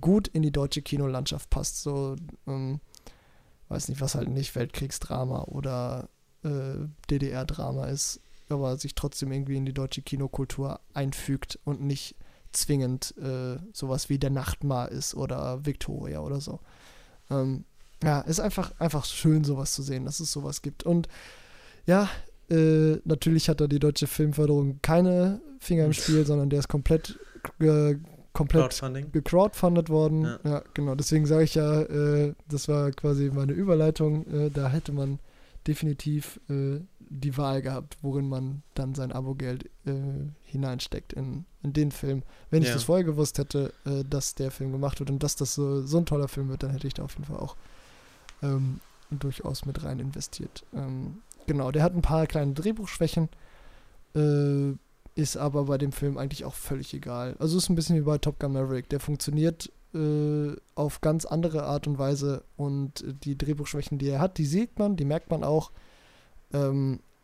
gut in die deutsche Kinolandschaft passt, so, weiß nicht, was halt nicht Weltkriegsdrama oder DDR-Drama ist, aber sich trotzdem irgendwie in die deutsche Kinokultur einfügt und nicht zwingend sowas wie Der Nachtmahr ist oder Victoria oder so. Ja, ist einfach schön, sowas zu sehen, dass es sowas gibt. Und ja, natürlich hat da die deutsche Filmförderung keine Finger im Spiel, sondern der ist komplett gecrowdfundet worden. Ja, genau, deswegen sage ich ja, das war quasi meine Überleitung, da hätte man definitiv die Wahl gehabt, worin man dann sein Abogeld hineinsteckt in den Film. Wenn ich das vorher gewusst hätte, dass der Film gemacht wird und dass das so ein toller Film wird, dann hätte ich da auf jeden Fall auch durchaus mit rein investiert. Genau, der hat ein paar kleine Drehbuchschwächen, ist aber bei dem Film eigentlich auch völlig egal. Also ist ein bisschen wie bei Top Gun Maverick. Der funktioniert auf ganz andere Art und Weise und die Drehbuchschwächen, die er hat, die sieht man, die merkt man auch,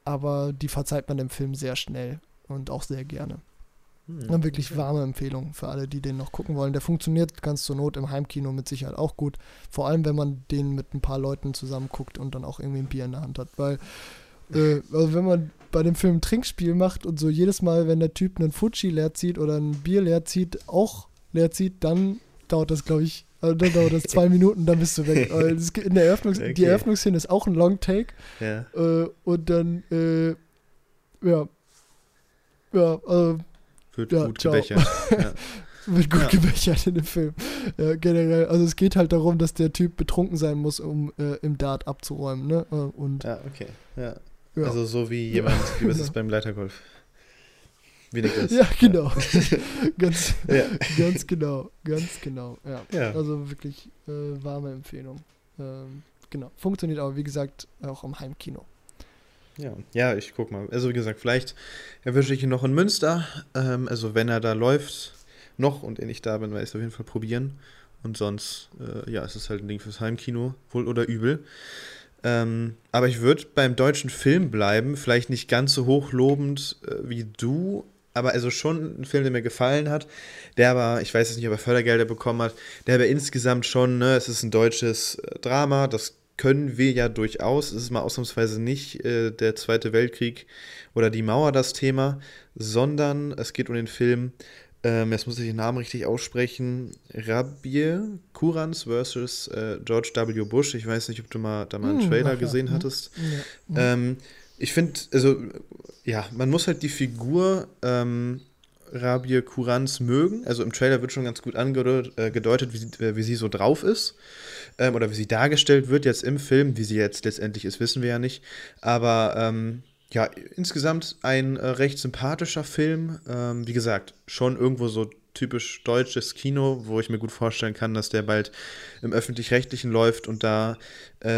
aber die verzeiht man dem Film sehr schnell und auch sehr gerne. Eine wirklich warme Empfehlung für alle, die den noch gucken wollen. Der funktioniert ganz zur Not im Heimkino mit Sicherheit auch gut, vor allem wenn man den mit ein paar Leuten zusammen guckt und dann auch irgendwie ein Bier in der Hand hat, weil also wenn man bei dem Film ein Trinkspiel macht und so jedes Mal, wenn der Typ einen Fuji leer zieht oder ein Bier leer zieht, dann dauert das, glaube ich, dann dauert das 2 Minuten, dann bist du weg. In der Die Eröffnungsszene ist auch ein Long-Take. Ja. Und dann, wird gut gebechert in dem Film. Ja, generell, also es geht halt darum, dass der Typ betrunken sein muss, um im Dart abzuräumen. Ne? Und ja, okay. Ja. Ja. Also so wie jemand, wie ist es beim Leitergolf? Ja, genau. Ganz genau. Ja. Also wirklich warme Empfehlung. Genau. Funktioniert aber, wie gesagt, auch im Heimkino. Ja, ich guck mal. Also wie gesagt, vielleicht erwische ich ihn noch in Münster. Also wenn er da läuft, noch und ich da bin, werde ich es auf jeden Fall probieren. Und sonst, es ist halt ein Ding fürs Heimkino, wohl oder übel. Aber ich würde beim deutschen Film bleiben, vielleicht nicht ganz so hochlobend wie du, aber also schon ein Film, der mir gefallen hat, der aber, ich weiß jetzt nicht, ob er Fördergelder bekommen hat, der aber insgesamt schon, ne, es ist ein deutsches Drama, das können wir ja durchaus, es ist mal ausnahmsweise nicht der Zweite Weltkrieg oder die Mauer das Thema, sondern es geht um den Film, jetzt muss ich den Namen richtig aussprechen, Rabie Kurans versus George W. Bush. Ich weiß nicht, ob du da mal einen Trailer gesehen hattest. Ja. Ich finde, also, ja, man muss halt die Figur Rabie Kurans mögen. Also im Trailer wird schon ganz gut angedeutet, wie sie so drauf ist. Oder wie sie dargestellt wird jetzt im Film. Wie sie jetzt letztendlich ist, wissen wir ja nicht. Aber ja, insgesamt ein recht sympathischer Film. Wie gesagt, schon irgendwo so typisch deutsches Kino, wo ich mir gut vorstellen kann, dass der bald im Öffentlich-Rechtlichen läuft und da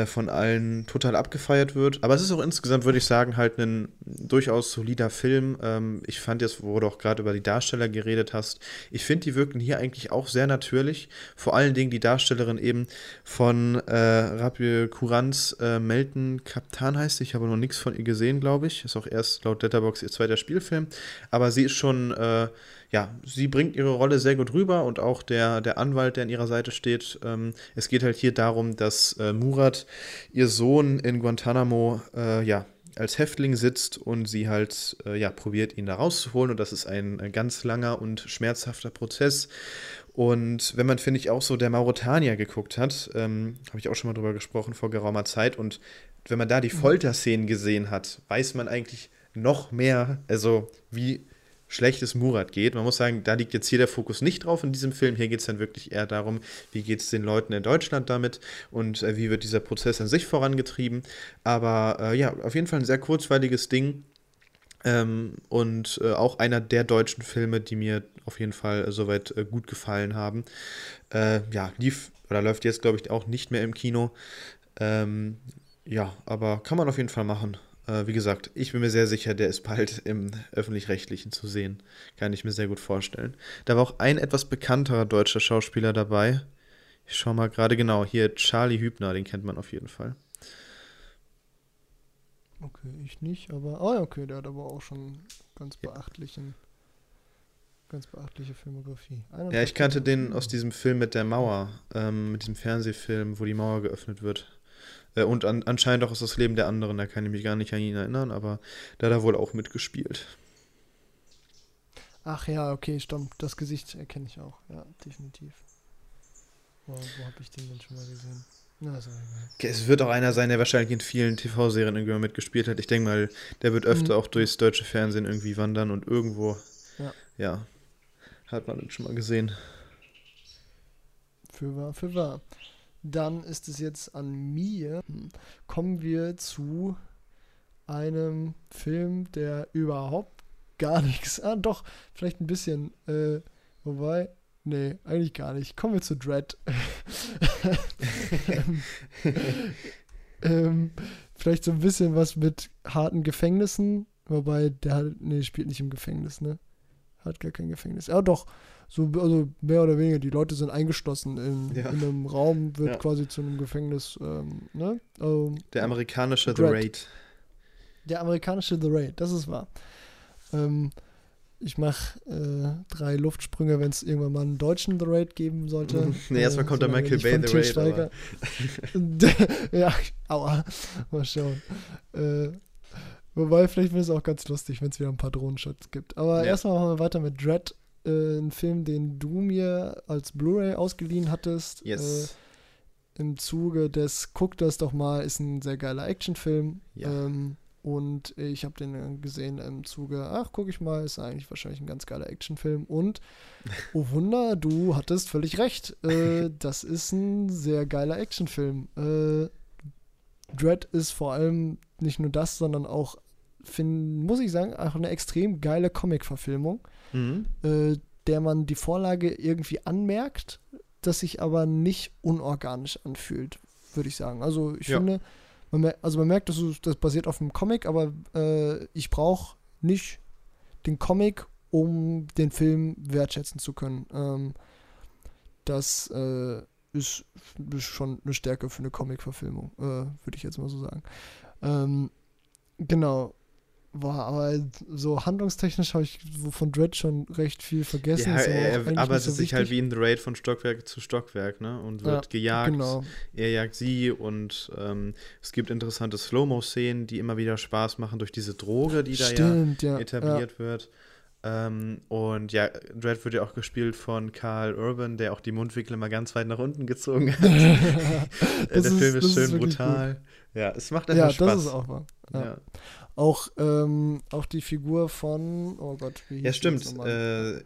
von allen total abgefeiert wird. Aber es ist auch insgesamt, würde ich sagen, halt ein durchaus solider Film. Ich fand jetzt, wo du auch gerade über die Darsteller geredet hast, ich finde, die wirken hier eigentlich auch sehr natürlich. Vor allen Dingen die Darstellerin eben von Rabie Kurans, Melton Kaptan heißt sie. Ich habe noch nichts von ihr gesehen, glaube ich. Ist auch erst laut Letterboxd ihr zweiter Spielfilm. Aber sie ist schon... sie bringt ihre Rolle sehr gut rüber und auch der Anwalt, der an ihrer Seite steht. Es geht halt hier darum, dass Murat, ihr Sohn in Guantanamo, als Häftling sitzt und sie halt probiert, ihn da rauszuholen. Und das ist ein ganz langer und schmerzhafter Prozess. Und wenn man, finde ich, auch so der Mauretanier geguckt hat, habe ich auch schon mal drüber gesprochen vor geraumer Zeit. Und wenn man da die Folterszenen gesehen hat, weiß man eigentlich noch mehr, also wie schlecht es Murat geht. Man muss sagen, da liegt jetzt hier der Fokus nicht drauf in diesem Film. Hier geht es dann wirklich eher darum, wie geht es den Leuten in Deutschland damit und wie wird dieser Prozess an sich vorangetrieben. Aber auf jeden Fall ein sehr kurzweiliges Ding und auch einer der deutschen Filme, die mir auf jeden Fall soweit gut gefallen haben. Läuft jetzt, glaube ich, auch nicht mehr im Kino. Aber kann man auf jeden Fall machen. Wie gesagt, ich bin mir sehr sicher, der ist bald im Öffentlich-Rechtlichen zu sehen. Kann ich mir sehr gut vorstellen. Da war auch ein etwas bekannterer deutscher Schauspieler dabei. Ich schaue mal gerade, genau, hier Charlie Hübner, den kennt man auf jeden Fall. Okay, ich nicht, aber... Ah, okay, der hat aber auch schon ganz beachtliche Filmografie. Ja, ich kannte den aus diesem Film mit der Mauer, mit diesem Fernsehfilm, wo die Mauer geöffnet wird. Und anscheinend auch aus Das Leben der anderen, da kann ich mich gar nicht an ihn erinnern, aber da hat er wohl auch mitgespielt. Ach ja, okay, stimmt, das Gesicht erkenne ich auch, ja, definitiv. Wo habe ich den denn schon mal gesehen? Na, sorry. Okay, es wird auch einer sein, der wahrscheinlich in vielen TV-Serien irgendwie mal mitgespielt hat. Ich denke mal, der wird öfter auch durchs deutsche Fernsehen irgendwie wandern und irgendwo, ja hat man den schon mal gesehen. Für wahr. Dann ist es jetzt an mir. Kommen wir zu einem Film, der überhaupt gar nichts... Ah, doch, vielleicht ein bisschen. Eigentlich gar nicht. Kommen wir zu Dredd. Vielleicht so ein bisschen was mit harten Gefängnissen. Wobei, spielt nicht im Gefängnis, ne? Hat gar kein Gefängnis. Ja, doch. So, also mehr oder weniger, die Leute sind eingeschlossen in einem Raum, wird quasi zu einem Gefängnis. Der amerikanische Dread. The Raid. Der amerikanische The Raid, das ist wahr. Ich mache 3 Luftsprünge, wenn es irgendwann mal einen deutschen The Raid geben sollte. Erstmal kommt der Michael Bay The Raid. Aber. Mal schauen. Wobei, vielleicht wird es auch ganz lustig, wenn es wieder ein paar Drohnenshots gibt. Aber erstmal machen wir weiter mit Dredd. Ein Film, den du mir als Blu-ray ausgeliehen hattest. Yes. Im Zuge des Guck das doch mal, ist ein sehr geiler Actionfilm. Ja. Und ich habe den gesehen im Zuge, guck ich mal, ist eigentlich wahrscheinlich ein ganz geiler Actionfilm. Und, oh Wunder, du hattest völlig recht. Das ist ein sehr geiler Actionfilm. Dredd ist vor allem nicht nur das, sondern auch, muss ich sagen, auch eine extrem geile Comic-Verfilmung. Mhm. Der man die Vorlage irgendwie anmerkt, dass sich aber nicht unorganisch anfühlt, würde ich sagen. Also ich finde, man merkt, dass das basiert auf einem Comic, aber ich brauche nicht den Comic, um den Film wertschätzen zu können. Das ist schon eine Stärke für eine Comic-Verfilmung, würde ich jetzt mal so sagen. Genau. Boah, aber so handlungstechnisch habe ich von Dredd schon recht viel vergessen. Ja, er arbeitet sich halt wie in The Raid von Stockwerk zu Stockwerk, ne? Und wird gejagt, genau. Er jagt sie und es gibt interessante Slow-Mo-Szenen, die immer wieder Spaß machen durch diese Droge, die da etabliert wird. Dredd wird ja auch gespielt von Karl Urban, der auch die Mundwinkel mal ganz weit nach unten gezogen hat. Der Film ist schön brutal. Gut. Ja, es macht einfach Spaß. Ja, das ist auch wahr. Ja. Auch die Figur von, oh Gott, wie hieß das nochmal?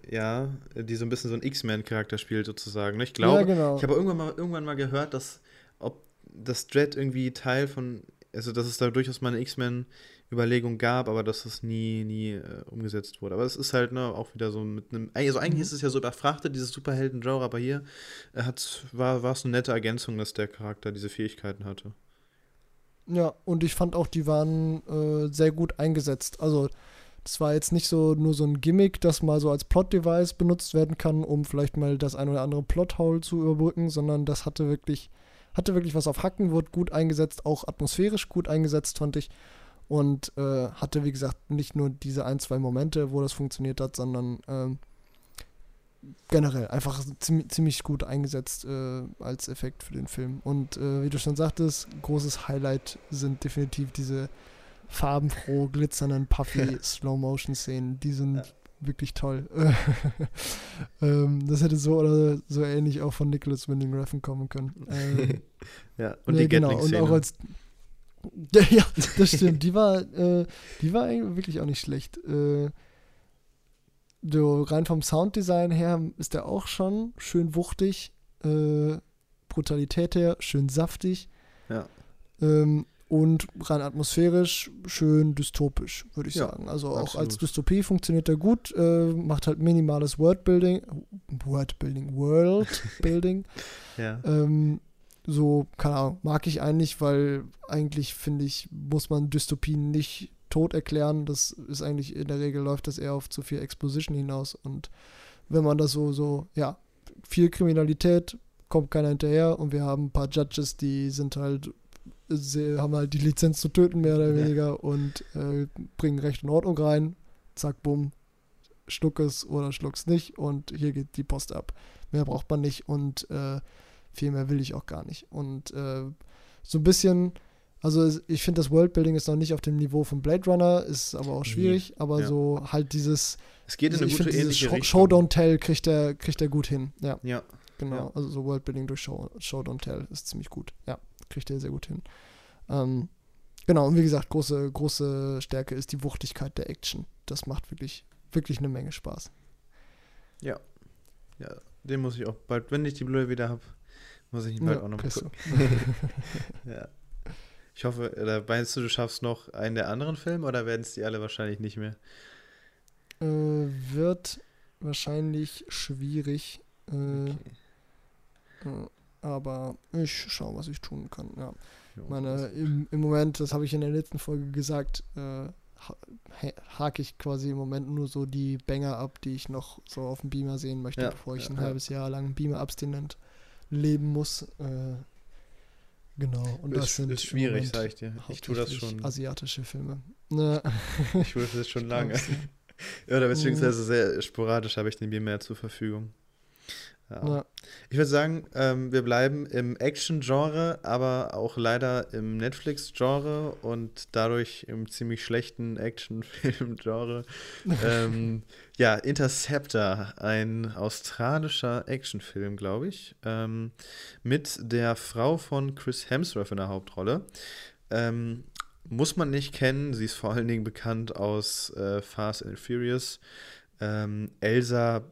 Die so ein bisschen so einen X-Men-Charakter spielt sozusagen. Ich glaube, ich habe irgendwann mal gehört, dass das Dredd irgendwie Teil von, also dass es da durchaus mal eine X-Men-Überlegung gab, aber dass es nie umgesetzt wurde. Aber es ist halt auch wieder so mit einem, also eigentlich ist es ja so überfrachtet, dieses Superhelden-Genre, aber hier war es eine nette Ergänzung, dass der Charakter diese Fähigkeiten hatte. Ja, und ich fand auch, die waren sehr gut eingesetzt. Also, das war jetzt nicht so nur so ein Gimmick, das mal so als Plot-Device benutzt werden kann, um vielleicht mal das ein oder andere Plot-Hole zu überbrücken, sondern das hatte wirklich was auf Hacken, wurde gut eingesetzt, auch atmosphärisch gut eingesetzt, fand ich. Und hatte, wie gesagt, nicht nur diese 1-2 Momente, wo das funktioniert hat, sondern generell einfach ziemlich gut eingesetzt als Effekt für den Film. Und wie du schon sagtest, großes Highlight sind definitiv diese farbenfroh glitzernden, puffy Slow-Motion-Szenen, die sind wirklich toll. Das hätte so oder so ähnlich auch von Nicholas Winding Refn kommen können. Ja, und die Gatling-Szene. Und auch als ja, das stimmt. Die war eigentlich wirklich auch nicht schlecht. So rein vom Sounddesign her ist der auch schon schön wuchtig, Brutalität her schön saftig. Ja. Und rein atmosphärisch schön dystopisch, würde ich sagen. Also auch absolut. Als Dystopie funktioniert er gut, macht halt minimales Worldbuilding. Ja. So, keine Ahnung, mag ich eigentlich, weil eigentlich, finde ich, muss man Dystopien nicht tot erklären. Das ist eigentlich, in der Regel läuft das eher auf zu viel Exposition hinaus. Und wenn man das so, viel Kriminalität, kommt keiner hinterher. Und wir haben ein paar Judges, die sind halt, sie haben halt die Lizenz zu töten, mehr oder weniger, und bringen Recht und Ordnung rein. Zack, bumm, schluck es oder schluck's nicht. Und hier geht die Post ab. Mehr braucht man nicht und viel mehr will ich auch gar nicht. Und so ein bisschen, also ich finde, das Worldbuilding ist noch nicht auf dem Niveau von Blade Runner, ist aber auch schwierig, aber so halt dieses, es geht in eine gute ähnliche Richtung. Show Don't Tell kriegt er gut hin. Ja. Genau, also so Worldbuilding durch Show Don't Tell ist ziemlich gut. Ja, kriegt er sehr gut hin. Genau, und wie gesagt, große Stärke ist die Wuchtigkeit der Action. Das macht wirklich, wirklich eine Menge Spaß. Ja, den muss ich auch bald, wenn ich die Blu-ray wieder habe, muss ich ihn bald auch noch mal gucken. Ja. Ich hoffe, oder meinst du schaffst noch einen der anderen Filme oder werden es die alle wahrscheinlich nicht mehr? Wird wahrscheinlich schwierig. Aber ich schaue, was ich tun kann. Ja. Im Moment, das habe ich in der letzten Folge gesagt, hake ich quasi im Moment nur so die Banger ab, die ich noch so auf dem Beamer sehen möchte, bevor ich ein halbes Jahr lang Beamer-abstinent leben muss. Genau. Und das ist schwierig, sag ich dir. Ich tue das schon. Asiatische Filme. Ich tue das schon lange. Oder beziehungsweise sehr sporadisch habe ich den Beamer zur Verfügung. Ja. Ich würde sagen, wir bleiben im Action-Genre, aber auch leider im Netflix-Genre und dadurch im ziemlich schlechten Action-Film-Genre. Interceptor, ein australischer Actionfilm, glaube ich, mit der Frau von Chris Hemsworth in der Hauptrolle. Muss man nicht kennen, sie ist vor allen Dingen bekannt aus Fast and Furious. Elsa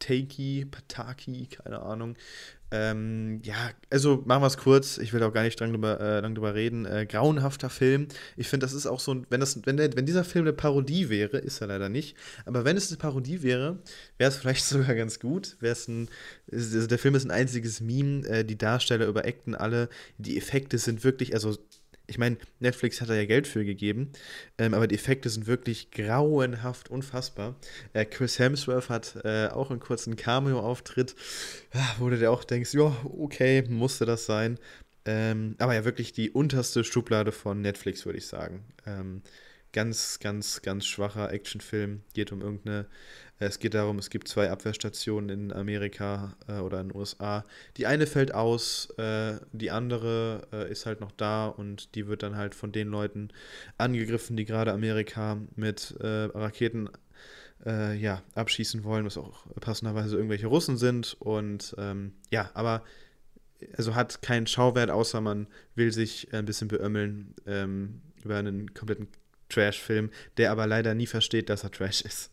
Pataki, keine Ahnung. Also machen wir es kurz. Ich will auch gar nicht lang drüber reden. Grauenhafter Film. Ich finde, das ist auch so ein, wenn dieser Film eine Parodie wäre, ist er leider nicht. Aber wenn es eine Parodie wäre, wäre es vielleicht sogar ganz gut. Der Film ist ein einziges Meme. Die Darsteller überacten alle. Die Effekte sind wirklich, also ich meine, Netflix hat da ja Geld für gegeben, aber die Effekte sind wirklich grauenhaft unfassbar. Chris Hemsworth hat auch einen kurzen Cameo-Auftritt, wo du dir auch denkst, ja, okay, musste das sein. Aber ja, wirklich die unterste Schublade von Netflix, würde ich sagen. Ganz, ganz, ganz schwacher Actionfilm. Es geht darum, es gibt zwei Abwehrstationen in Amerika oder in den USA. Die eine fällt aus, die andere ist halt noch da und die wird dann halt von den Leuten angegriffen, die gerade Amerika mit Raketen abschießen wollen, was auch passenderweise irgendwelche Russen sind. Und aber also hat keinen Schauwert, außer man will sich ein bisschen beömmeln über einen kompletten Trash-Film, der aber leider nie versteht, dass er Trash ist.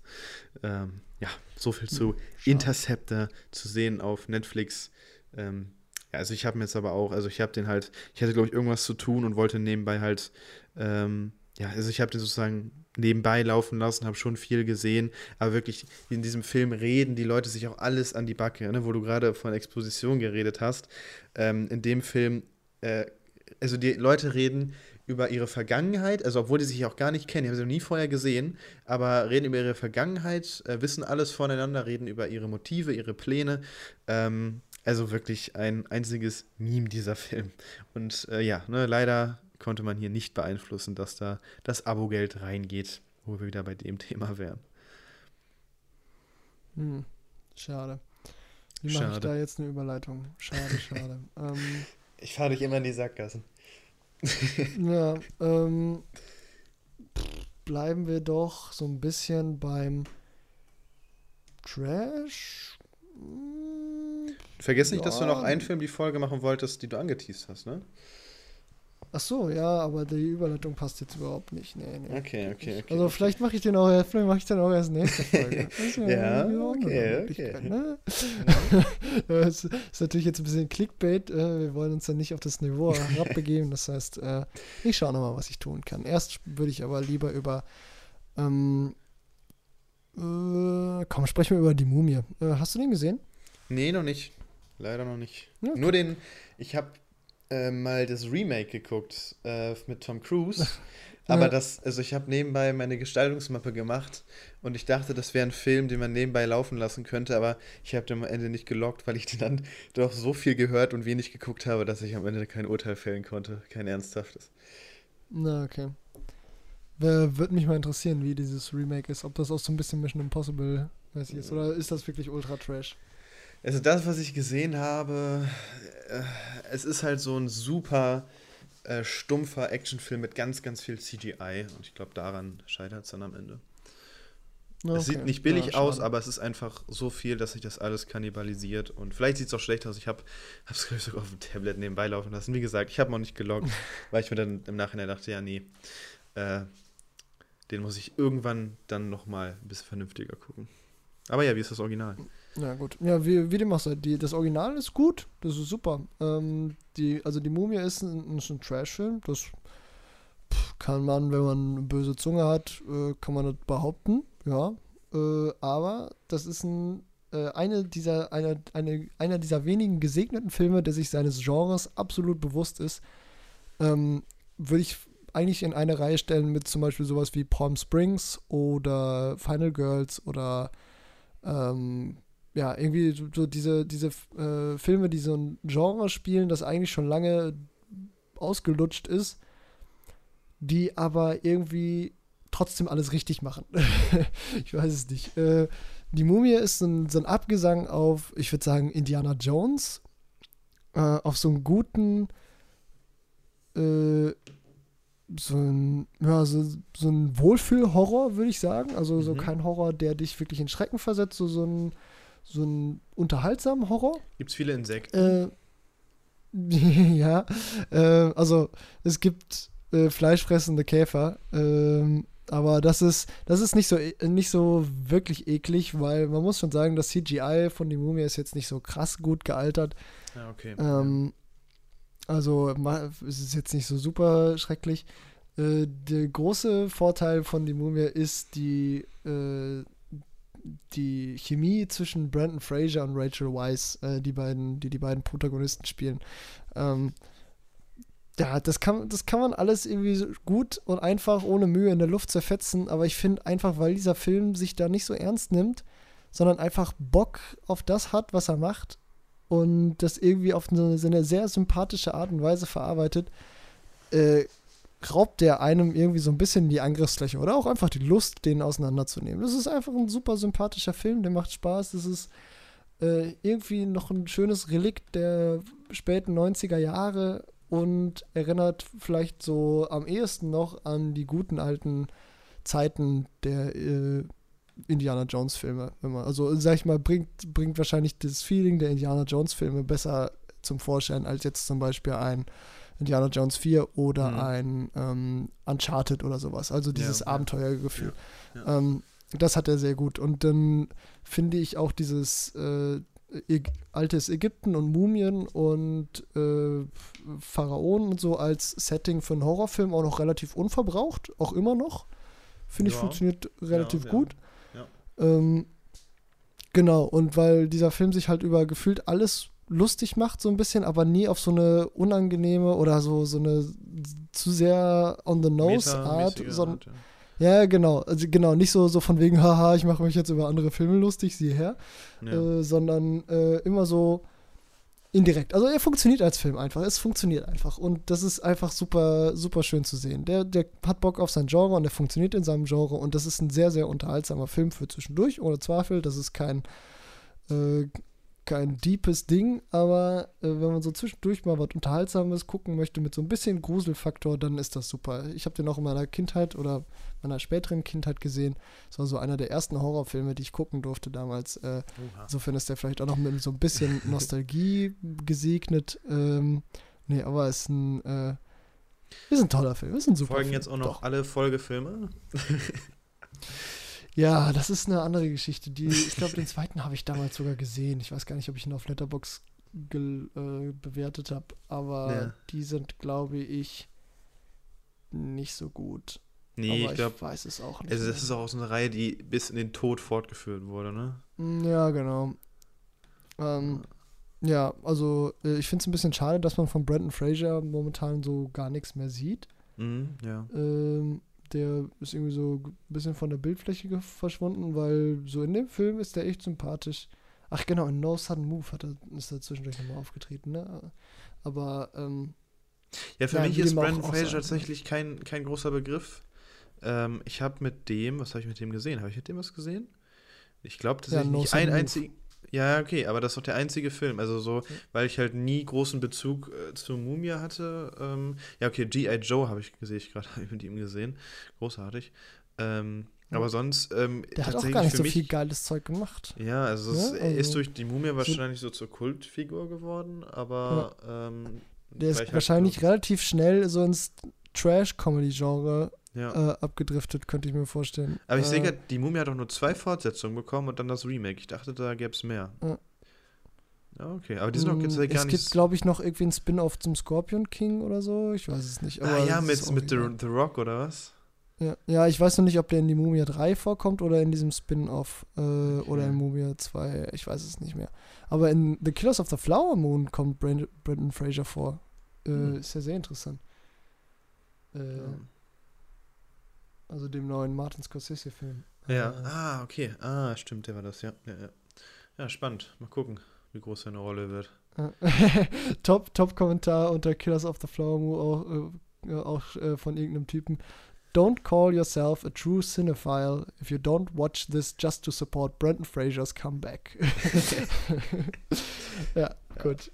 So viel zu Interceptor zu sehen auf Netflix. Ich habe mir jetzt aber auch, ich hatte, glaube ich, irgendwas zu tun und wollte nebenbei halt, ich habe den sozusagen nebenbei laufen lassen, habe schon viel gesehen, aber wirklich in diesem Film reden die Leute sich auch alles an die Backe, ne? Wo du gerade von Exposition geredet hast. In dem Film, die Leute reden über ihre Vergangenheit, also obwohl die sich auch gar nicht kennen, die haben sie noch nie vorher gesehen, aber reden über ihre Vergangenheit, wissen alles voneinander, reden über ihre Motive, ihre Pläne. Also wirklich ein einziges Meme, dieser Film. Und leider konnte man hier nicht beeinflussen, dass da das Abogeld reingeht, wo wir wieder bei dem Thema wären. Schade. Wie mache ich da jetzt eine Überleitung? Schade. Ich fahre dich immer in die Sackgassen. Ja, bleiben wir doch so ein bisschen beim Trash. Vergiss nicht, dass du noch einen Film die Folge machen wolltest, die du angeteased hast, ne? Ach so, ja, aber die Überleitung passt jetzt überhaupt nicht. Nee. Okay. Also vielleicht mache ich den auch erst, nächste Folge. Ja, okay. Ne? Das ist natürlich jetzt ein bisschen Clickbait. Wir wollen uns dann nicht auf das Niveau herabbegeben. Das heißt, ich schaue nochmal, was ich tun kann. Erst würde ich aber lieber über komm, sprechen wir über die Mumie. Hast du den gesehen? Nee, noch nicht. Leider noch nicht. Okay. Nur den, ich habe mal das Remake geguckt mit Tom Cruise. Aber ich habe nebenbei meine Gestaltungsmappe gemacht und ich dachte, das wäre ein Film, den man nebenbei laufen lassen könnte, aber ich habe den am Ende nicht gelockt, weil ich den dann doch so viel gehört und wenig geguckt habe, dass ich am Ende kein Urteil fällen konnte, kein ernsthaftes. Na, okay. Würde mich mal interessieren, wie dieses Remake ist, ob das auch so ein bisschen Mission Impossible weiß ich ist, oder ist das wirklich ultra trash? Also das, was ich gesehen habe, es ist halt so ein super stumpfer Actionfilm mit ganz, ganz viel CGI. Und ich glaube, daran scheitert es dann am Ende. Okay. Es sieht nicht billig aus, aber es ist einfach so viel, dass sich das alles kannibalisiert. Und vielleicht sieht es auch schlecht aus. Ich habe es, glaube ich, sogar auf dem Tablet nebenbei laufen lassen. Wie gesagt, ich habe noch nicht geloggt, weil ich mir dann im Nachhinein dachte, ja, nee, den muss ich irgendwann dann nochmal ein bisschen vernünftiger gucken. Aber ja, wie ist das Original? Na gut. Ja, wie dem machst du halt. Das Original ist gut, das ist super. Die Mumie ist ein Trash-Film, das kann man, wenn man eine böse Zunge hat, kann man das behaupten, ja. Aber das ist einer dieser wenigen gesegneten Filme, der sich seines Genres absolut bewusst ist. Würde ich eigentlich in eine Reihe stellen mit zum Beispiel sowas wie Palm Springs oder Final Girls oder irgendwie so diese Filme, die so ein Genre spielen, das eigentlich schon lange ausgelutscht ist, die aber irgendwie trotzdem alles richtig machen. Ich weiß es nicht. Die Mumie ist so ein Abgesang auf, ich würde sagen, Indiana Jones, auf so einen guten so ein Wohlfühlhorror, würde ich sagen. Also so kein Horror, der dich wirklich in Schrecken versetzt, so ein unterhaltsamen Horror. Gibt's viele Insekten? Ja. Es gibt fleischfressende Käfer. Aber das ist nicht so wirklich eklig, weil man muss schon sagen, das CGI von der Mumie ist jetzt nicht so krass gut gealtert. Ja, okay. Also es ist jetzt nicht so super schrecklich. Der große Vorteil von Die Mumie ist die Chemie zwischen Brandon Fraser und Rachel Weisz, die beiden Protagonisten spielen. Das kann man alles irgendwie gut und einfach ohne Mühe in der Luft zerfetzen, aber ich finde einfach, weil dieser Film sich da nicht so ernst nimmt, sondern einfach Bock auf das hat, was er macht, und das irgendwie auf eine sehr sympathische Art und Weise verarbeitet, raubt der einem irgendwie so ein bisschen die Angriffsfläche oder auch einfach die Lust, den auseinanderzunehmen. Das ist einfach ein super sympathischer Film, der macht Spaß. Das ist irgendwie noch ein schönes Relikt der späten 90er Jahre und erinnert vielleicht so am ehesten noch an die guten alten Zeiten der Indiana Jones Filme, bringt wahrscheinlich das Feeling der Indiana Jones Filme besser zum Vorschein als jetzt zum Beispiel ein Indiana Jones 4 oder ein Uncharted oder sowas, also dieses Abenteuergefühl. Ja. Das hat er sehr gut, und dann finde ich auch dieses altes Ägypten und Mumien und Pharaonen und so als Setting für einen Horrorfilm auch noch relativ unverbraucht, auch immer noch, finde ich, funktioniert relativ gut. Genau, und weil dieser Film sich halt über gefühlt alles lustig macht, so ein bisschen, aber nie auf so eine unangenehme oder so eine zu sehr on-the-nose-Art. Genau. Also genau, nicht so von wegen, haha, ich mache mich jetzt über andere Filme lustig, sieh her. Ja. Sondern immer so indirekt. Also er funktioniert als Film einfach. Es funktioniert einfach. Und das ist einfach super, super schön zu sehen. Der hat Bock auf sein Genre und der funktioniert in seinem Genre, und das ist ein sehr, sehr unterhaltsamer Film für zwischendurch, ohne Zweifel. Das ist kein kein deepes Ding, aber wenn man so zwischendurch mal was Unterhaltsames gucken möchte mit so ein bisschen Gruselfaktor, dann ist das super. Ich habe den auch in meiner Kindheit oder meiner späteren Kindheit gesehen. Das war so einer der ersten Horrorfilme, die ich gucken durfte damals. Insofern ist der vielleicht auch noch mit so ein bisschen Nostalgie gesegnet. Nee, aber es ist ein toller Film, ist ein super Folgen Film. Jetzt auch noch Doch. alle Folgefilme? Ja, das ist eine andere Geschichte. Ich glaube, den zweiten habe ich damals sogar gesehen. Ich weiß gar nicht, ob ich ihn auf Letterboxd bewertet habe, aber die sind, glaube ich, nicht so gut. Nee, aber ich glaube, weiß es auch nicht. Also das ist auch so eine Reihe, die bis in den Tod fortgeführt wurde, ne? Ja, genau. Ja, also ich finde es ein bisschen schade, dass man von Brandon Fraser momentan so gar nichts mehr sieht. Mhm, ja. Der ist irgendwie so ein bisschen von der Bildfläche verschwunden, weil so in dem Film ist der echt sympathisch. Ach genau, in No Sudden Move ist er zwischendurch nochmal aufgetreten, ne? Aber ja, für mich ist Brandon Fraser tatsächlich kein großer Begriff. Ich habe mit dem, was habe ich mit dem gesehen? Habe ich mit dem was gesehen? Ich glaube, das ist nicht ein einziger. Ja, okay, aber das ist doch der einzige Film. Also so, weil ich halt nie großen Bezug zur Mumie hatte. Ja, okay, G.I. Joe habe ich mit ihm gesehen. Großartig. Aber sonst der hat auch gar nicht so viel geiles Zeug gemacht. Ja, also er ist durch die Mumie wahrscheinlich so zur Kultfigur geworden, aber der ist wahrscheinlich relativ schnell so ins Trash-Comedy-Genre abgedriftet, könnte ich mir vorstellen. Aber ich sehe gerade, die Mumie hat doch nur 2 Fortsetzungen bekommen und dann das Remake. Ich dachte, da gäbe es mehr. Ja, okay, aber die sind auch jetzt gar nicht... Es gibt, glaube ich, noch irgendwie einen Spin-Off zum Scorpion King oder so, ich weiß es nicht. Aber mit The Rock oder was? Ja, ich weiß noch nicht, ob der in die Mumie 3 vorkommt oder in diesem Spin-Off oder in Mumie 2, ich weiß es nicht mehr. Aber in The Killers of the Flower Moon kommt Brandon Fraser vor. Ist ja sehr interessant. Also dem neuen Martin Scorsese-Film. Ja, okay. Stimmt, der war das, ja. Ja, spannend. Mal gucken, wie groß seine Rolle wird. Top-Kommentar unter Killers of the Flower Moon, auch von irgendeinem Typen. Don't call yourself a true cinephile if you don't watch this just to support Brandon Frasers comeback. Gut.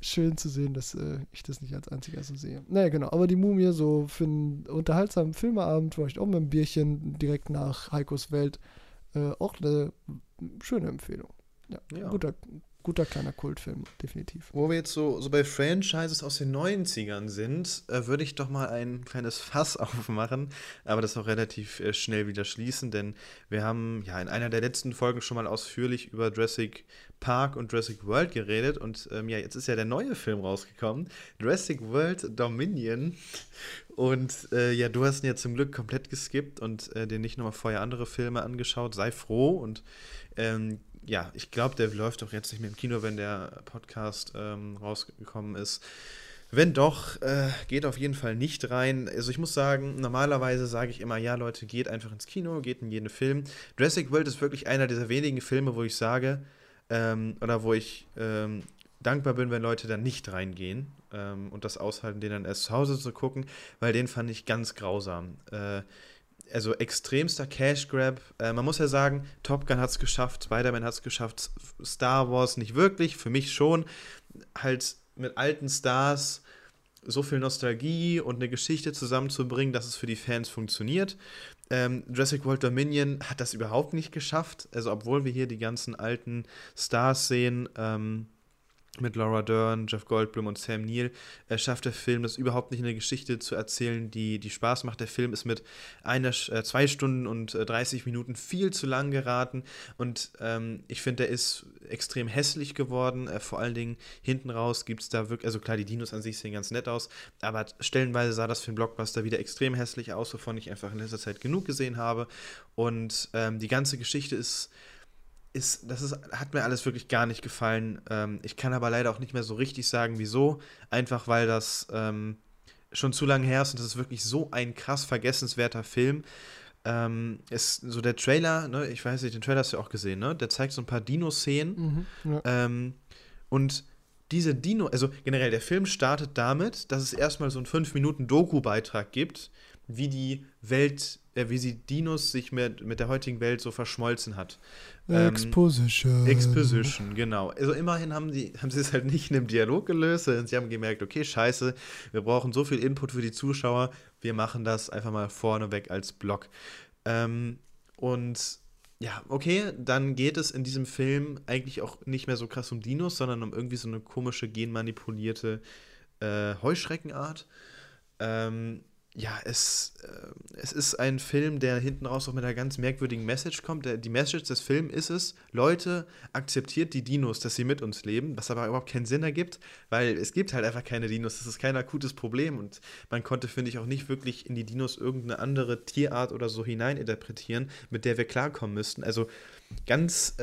Schön zu sehen, dass ich das nicht als einziger so sehe. Naja, genau. Aber die Mumie so für einen unterhaltsamen Filmeabend, vielleicht auch mit einem Bierchen direkt nach Heikos Welt, auch eine schöne Empfehlung. Ja. Guter kleiner Kultfilm, definitiv. Wo wir jetzt so bei Franchises aus den 90ern sind, würde ich doch mal ein kleines Fass aufmachen, aber das auch relativ schnell wieder schließen, denn wir haben ja in einer der letzten Folgen schon mal ausführlich über Jurassic Park und Jurassic World geredet und jetzt ist ja der neue Film rausgekommen, Jurassic World Dominion. Und du hast ihn ja zum Glück komplett geskippt und dir nicht nochmal vorher andere Filme angeschaut. Sei froh und ich glaube, der läuft doch jetzt nicht mehr im Kino, wenn der Podcast rausgekommen ist. Wenn doch, geht auf jeden Fall nicht rein. Also ich muss sagen, normalerweise sage ich immer, ja Leute, geht einfach ins Kino, geht in jeden Film. Jurassic World ist wirklich einer dieser wenigen Filme, wo ich sage, wo ich dankbar bin, wenn Leute dann nicht reingehen und das aushalten, den dann erst zu Hause zu gucken, weil den fand ich ganz grausam. Also extremster Cash-Grab. Man muss ja sagen, Top Gun hat es geschafft, Spider-Man hat es geschafft, Star Wars nicht wirklich, für mich schon. Halt mit alten Stars so viel Nostalgie und eine Geschichte zusammenzubringen, dass es für die Fans funktioniert. Jurassic World Dominion hat das überhaupt nicht geschafft. Also obwohl wir hier die ganzen alten Stars sehen, mit Laura Dern, Jeff Goldblum und Sam Neill, schafft der Film das überhaupt nicht, eine Geschichte zu erzählen, die Spaß macht. Der Film ist mit 2 Stunden und 30 Minuten viel zu lang geraten und ich finde, der ist extrem hässlich geworden. Vor allen Dingen hinten raus gibt es da wirklich, also klar, die Dinos an sich sehen ganz nett aus, aber stellenweise sah das für einen Blockbuster wieder extrem hässlich aus, wovon ich einfach in letzter Zeit genug gesehen habe und die ganze Geschichte hat mir alles wirklich gar nicht gefallen. Ich kann aber leider auch nicht mehr so richtig sagen, wieso. Einfach, weil das schon zu lange her ist und das ist wirklich so ein krass vergessenswerter Film. Ist so der Trailer, ne, ich weiß nicht, den Trailer hast du ja auch gesehen, ne? Der zeigt so ein paar Dino-Szenen. Und diese Dino, also generell der Film startet damit, dass es erstmal so einen 5-Minuten-Doku-Beitrag gibt, wie die Welt, wie sie Dinos sich mit der heutigen Welt so verschmolzen hat. Exposition. Exposition, genau. Also immerhin haben sie es halt nicht in einem Dialog gelöst, sondern sie haben gemerkt, okay, scheiße, wir brauchen so viel Input für die Zuschauer, wir machen das einfach mal vorneweg als Blog. Und ja, okay, dann geht es in diesem Film eigentlich auch nicht mehr so krass um Dinos, sondern um irgendwie so eine komische, genmanipulierte Heuschreckenart. Ja, es ist ein Film, der hinten raus auch mit einer ganz merkwürdigen Message kommt. Die Message des Films ist es, Leute, akzeptiert die Dinos, dass sie mit uns leben, was aber überhaupt keinen Sinn ergibt, weil es gibt halt einfach keine Dinos, das ist kein akutes Problem und man konnte, finde ich, auch nicht wirklich in die Dinos irgendeine andere Tierart oder so hineininterpretieren, mit der wir klarkommen müssten. Also ganz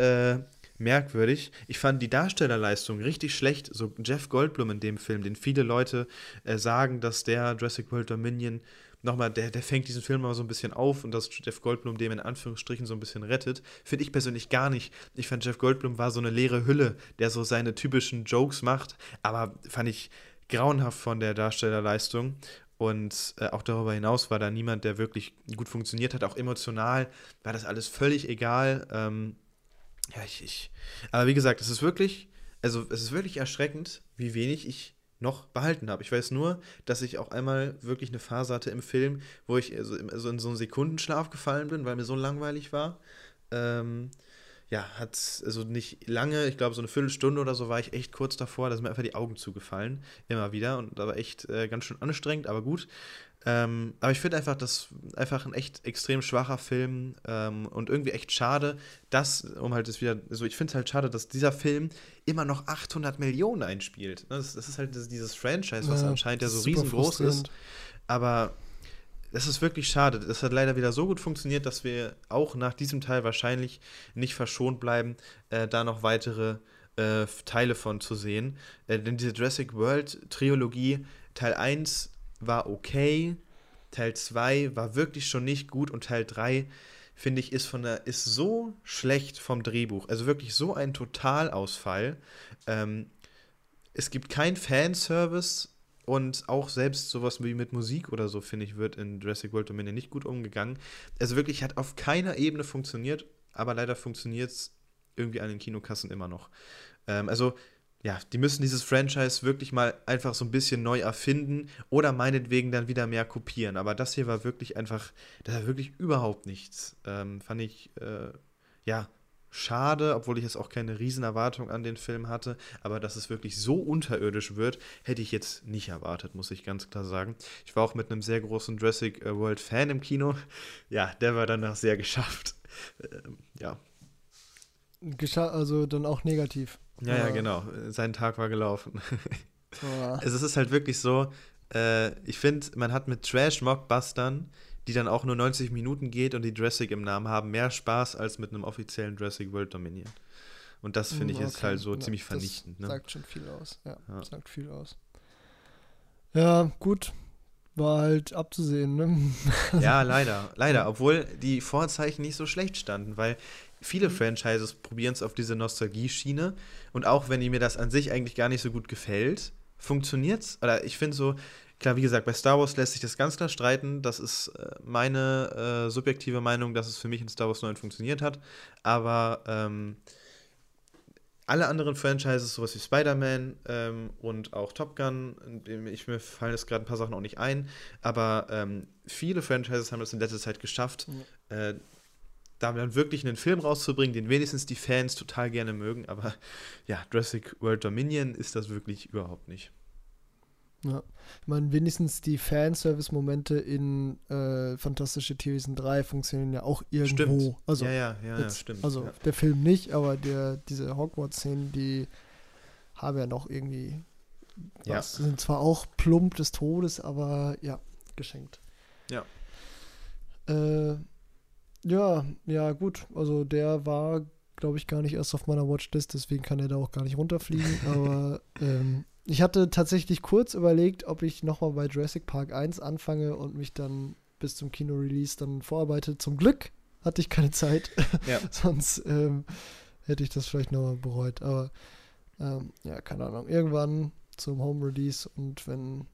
merkwürdig. Ich fand die Darstellerleistung richtig schlecht. So Jeff Goldblum in dem Film, den viele Leute sagen, dass der Jurassic World Dominion nochmal, der fängt diesen Film mal so ein bisschen auf und dass Jeff Goldblum dem in Anführungsstrichen so ein bisschen rettet, finde ich persönlich gar nicht. Ich fand, Jeff Goldblum war so eine leere Hülle, der so seine typischen Jokes macht, aber fand ich grauenhaft von der Darstellerleistung. Und auch darüber hinaus war da niemand, der wirklich gut funktioniert hat. Auch emotional war das alles völlig egal. Ja, aber wie gesagt, es ist wirklich erschreckend, wie wenig ich noch behalten habe. Ich weiß nur, dass ich auch einmal wirklich eine Phase hatte im Film, wo ich also in so einen Sekundenschlaf gefallen bin, weil mir so langweilig war. Hat also nicht lange, ich glaube so eine Viertelstunde oder so war ich echt kurz davor, da sind mir einfach die Augen zugefallen, immer wieder. Und da war echt ganz schön anstrengend, aber gut. Aber ich finde einfach, das ist einfach ein echt extrem schwacher Film und irgendwie echt schade, ich finde es halt schade, dass dieser Film immer noch 800 Millionen einspielt. Das ist halt dieses Franchise, was anscheinend ja so riesengroß ist. Aber das ist wirklich schade. Das hat leider wieder so gut funktioniert, dass wir auch nach diesem Teil wahrscheinlich nicht verschont bleiben, da noch weitere Teile von zu sehen. Denn diese Jurassic World Trilogie, Teil 1 war okay, Teil 2 war wirklich schon nicht gut und Teil 3, finde ich, ist so schlecht vom Drehbuch. Also wirklich so ein Totalausfall. Es gibt keinen Fanservice und auch selbst sowas wie mit Musik oder so, finde ich, wird in Jurassic World Dominion nicht gut umgegangen. Also wirklich hat auf keiner Ebene funktioniert, aber leider funktioniert es irgendwie an den Kinokassen immer noch. Ja, die müssen dieses Franchise wirklich mal einfach so ein bisschen neu erfinden oder meinetwegen dann wieder mehr kopieren. Aber das hier war wirklich einfach, das war wirklich überhaupt nichts. Fand ich, schade, obwohl ich jetzt auch keine Riesenerwartung an den Film hatte. Aber dass es wirklich so unterirdisch wird, hätte ich jetzt nicht erwartet, muss ich ganz klar sagen. Ich war auch mit einem sehr großen Jurassic World Fan im Kino. Ja, der war danach sehr geschafft. Also dann auch negativ. Ja, genau. Sein Tag war gelaufen. Ja. Also es ist halt wirklich so, ich finde, man hat mit Trash-Mockbustern, die dann auch nur 90 Minuten geht und die Jurassic im Namen haben, mehr Spaß als mit einem offiziellen Jurassic World Dominion. Und das finde ich jetzt halt so ziemlich vernichtend. Das sagt schon viel aus. Ja, sagt viel aus. Ja, gut. War halt abzusehen, ne? Ja, leider. Leider, obwohl die Vorzeichen nicht so schlecht standen, weil viele Franchises probieren es auf diese Nostalgie-Schiene und auch wenn mir das an sich eigentlich gar nicht so gut gefällt, funktioniert es. Oder ich finde so, klar, wie gesagt, bei Star Wars lässt sich das ganz klar streiten. Das ist meine subjektive Meinung, dass es für mich in Star Wars 9 funktioniert hat. Aber alle anderen Franchises, sowas wie Spider-Man und auch Top Gun, mir fallen jetzt gerade ein paar Sachen auch nicht ein, aber viele Franchises haben das in letzter Zeit geschafft, da dann wirklich einen Film rauszubringen, den wenigstens die Fans total gerne mögen, aber ja, Jurassic World Dominion ist das wirklich überhaupt nicht. Ja, ich meine, wenigstens die Fanservice-Momente in Fantastische Tierwesen 3 funktionieren ja auch irgendwo. Stimmt. Also, jetzt, stimmt. Also ja. Der Film nicht, aber diese Hogwarts-Szenen, die haben ja noch irgendwie was. Ja. Sind zwar auch plump des Todes, aber ja, geschenkt. Ja. Ja, gut. Also der war, glaube ich, gar nicht erst auf meiner Watchlist, deswegen kann er da auch gar nicht runterfliegen. Aber ich hatte tatsächlich kurz überlegt, ob ich nochmal bei Jurassic Park 1 anfange und mich dann bis zum Kino-Release dann vorarbeite. Zum Glück hatte ich keine Zeit. Ja. Sonst hätte ich das vielleicht nochmal bereut. Aber Ja, keine Ahnung, irgendwann zum Home Release, und wenn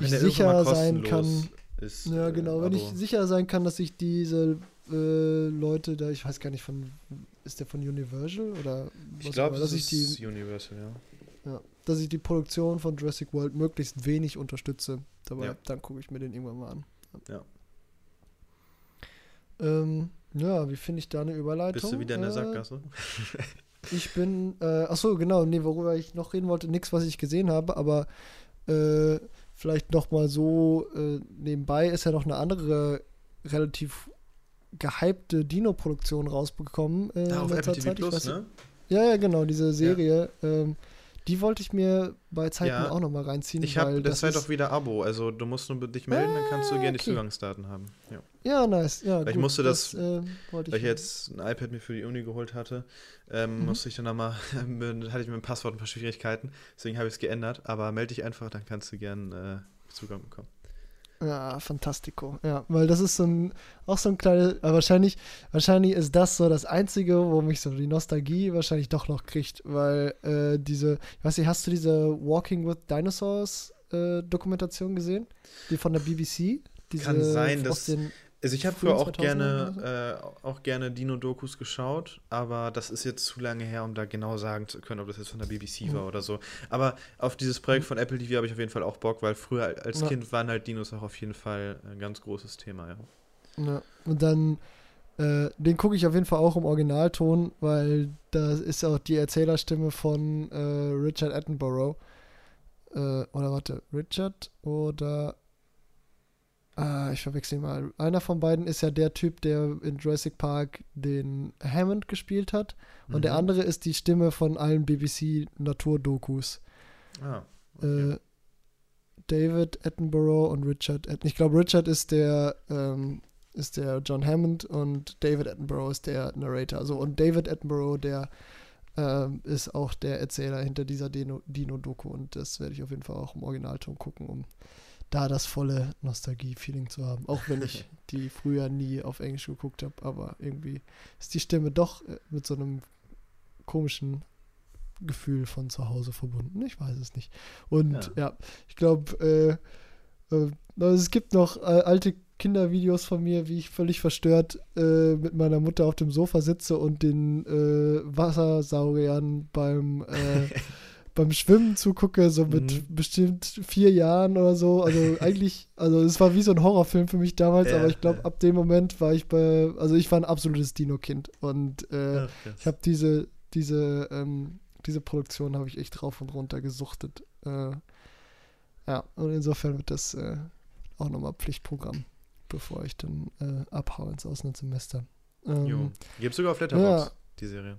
ich sicher sein kann, ist, ja genau, wenn ich sicher sein kann, dass ich diese Leute da, ich weiß gar nicht, ist der von Universal oder was, ich glaube, das ist Universal, ja, dass ich die Produktion von Jurassic World möglichst wenig unterstütze, dabei, ja. Dann gucke ich mir den irgendwann mal an. Ja. Ja, wie finde ich da eine Überleitung? Bist du wieder in der Sackgasse? Ich bin, achso, genau, nee, worüber ich noch reden wollte, nichts, was ich gesehen habe, aber vielleicht nochmal so, nebenbei ist ja noch eine andere relativ gehypte Dino-Produktion rausbekommen. Auf Apple TV Plus, ne? Ja, genau, diese Serie, ja. Die wollte ich mir bei Zeiten auch nochmal reinziehen. Ich habe derzeit auch wieder Abo, also du musst nur dich melden, dann kannst du gerne die Zugangsdaten haben. Ja, nice. Ja, weil ich musste weil ich jetzt ein iPad mir für die Uni geholt hatte, musste ich dann nochmal, hatte ich mit dem Passwort ein paar Schwierigkeiten, deswegen habe ich es geändert, aber melde dich einfach, dann kannst du gerne Zugang bekommen. Ja, fantastico. Ja, weil das ist so ein kleines, wahrscheinlich ist das so das Einzige, wo mich so die Nostalgie wahrscheinlich doch noch kriegt, weil ich weiß nicht, hast du diese Walking with Dinosaurs Dokumentation gesehen? Die von der BBC? Kann sein, dass, also ich habe früher auch gerne Dino-Dokus geschaut, aber das ist jetzt zu lange her, um da genau sagen zu können, ob das jetzt von der BBC war oder so. Aber auf dieses Projekt von Apple TV habe ich auf jeden Fall auch Bock, weil früher als Kind waren halt Dinos auch auf jeden Fall ein ganz großes Thema, ja. Und dann, den gucke ich auf jeden Fall auch im Originalton, weil da ist auch die Erzählerstimme von Richard Attenborough. Ich verwechsel mal. Einer von beiden ist ja der Typ, der in Jurassic Park den Hammond gespielt hat. Und der andere ist die Stimme von allen BBC-Naturdokus. Ah, okay. David Attenborough und Richard. Ich glaube, Richard ist der John Hammond und David Attenborough ist der Narrator. Also, und David Attenborough, der ist auch der Erzähler hinter dieser Dino-Doku. Und das werde ich auf jeden Fall auch im Originalton gucken, um da das volle Nostalgie-Feeling zu haben. Auch wenn ich die früher nie auf Englisch geguckt habe, aber irgendwie ist die Stimme doch mit so einem komischen Gefühl von zu Hause verbunden. Ich weiß es nicht. Und ja ich glaube, es gibt noch alte Kindervideos von mir, wie ich völlig verstört mit meiner Mutter auf dem Sofa sitze und den Wassersauriern beim Schwimmen zugucke, so mit bestimmt 4 Jahren oder so. Also eigentlich, es war wie so ein Horrorfilm für mich damals, aber ich glaube, ab dem Moment war ich ich war ein absolutes Dino-Kind und ich habe diese Produktion habe ich echt rauf und runter gesuchtet. Und insofern wird das auch nochmal Pflichtprogramm, bevor ich dann abhaue ins Auslandssemester. Gibt's sogar auf Letterboxd die Serie.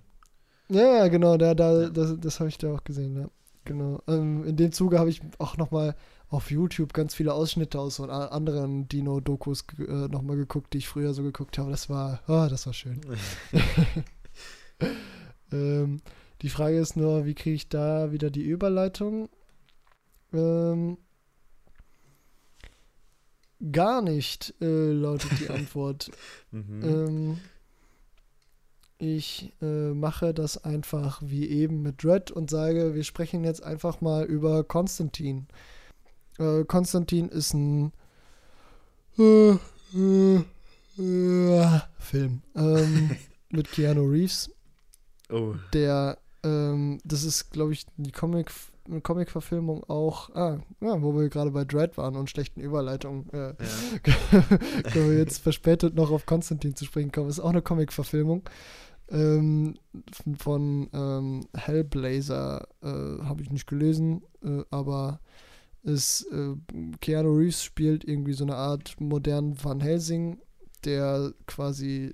Ja, genau, das habe ich da auch gesehen, ja. Genau. In dem Zuge habe ich auch nochmal auf YouTube ganz viele Ausschnitte aus so anderen Dino-Dokus nochmal geguckt, die ich früher so geguckt habe. Das war schön. Die Frage ist nur, wie kriege ich da wieder die Überleitung? Gar nicht, lautet die Antwort. Ich mache das einfach wie eben mit Dredd und sage, wir sprechen jetzt einfach mal über Konstantin. Konstantin ist ein Film mit Keanu Reeves. Oh. Der, das ist, glaube ich, die Comic-Verfilmung auch, wo wir gerade bei Dredd waren und schlechten Überleitungen, können wir jetzt verspätet noch auf Konstantin zu sprechen kommen. Ist auch eine Comic-Verfilmung. Von Hellblazer habe ich nicht gelesen, aber Keanu Reeves spielt irgendwie so eine Art modernen Van Helsing, der quasi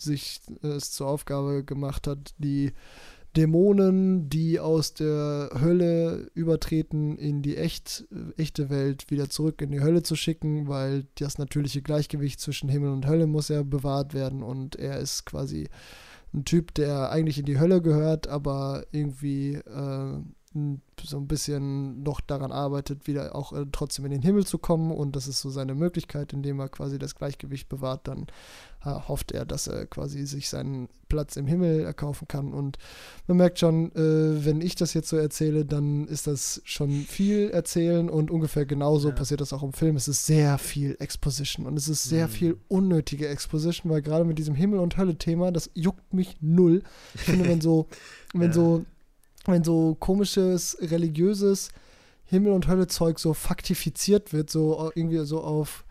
sich es zur Aufgabe gemacht hat, die Dämonen, die aus der Hölle übertreten, in die echte Welt wieder zurück in die Hölle zu schicken, weil das natürliche Gleichgewicht zwischen Himmel und Hölle muss ja bewahrt werden, und er ist quasi ein Typ, der eigentlich in die Hölle gehört, aber irgendwie so ein bisschen noch daran arbeitet, wieder auch trotzdem in den Himmel zu kommen, und das ist so seine Möglichkeit, indem er quasi das Gleichgewicht bewahrt, dann hofft er, dass er quasi sich seinen Platz im Himmel erkaufen kann, und man merkt schon, wenn ich das jetzt so erzähle, dann ist das schon viel erzählen, und ungefähr genauso passiert das auch im Film. Es ist sehr viel Exposition und es ist sehr viel unnötige Exposition, weil gerade mit diesem Himmel- und Hölle-Thema, das juckt mich null. Ich finde, wenn so komisches, religiöses Himmel- und Hölle-Zeug so faktifiziert wird, so irgendwie so auf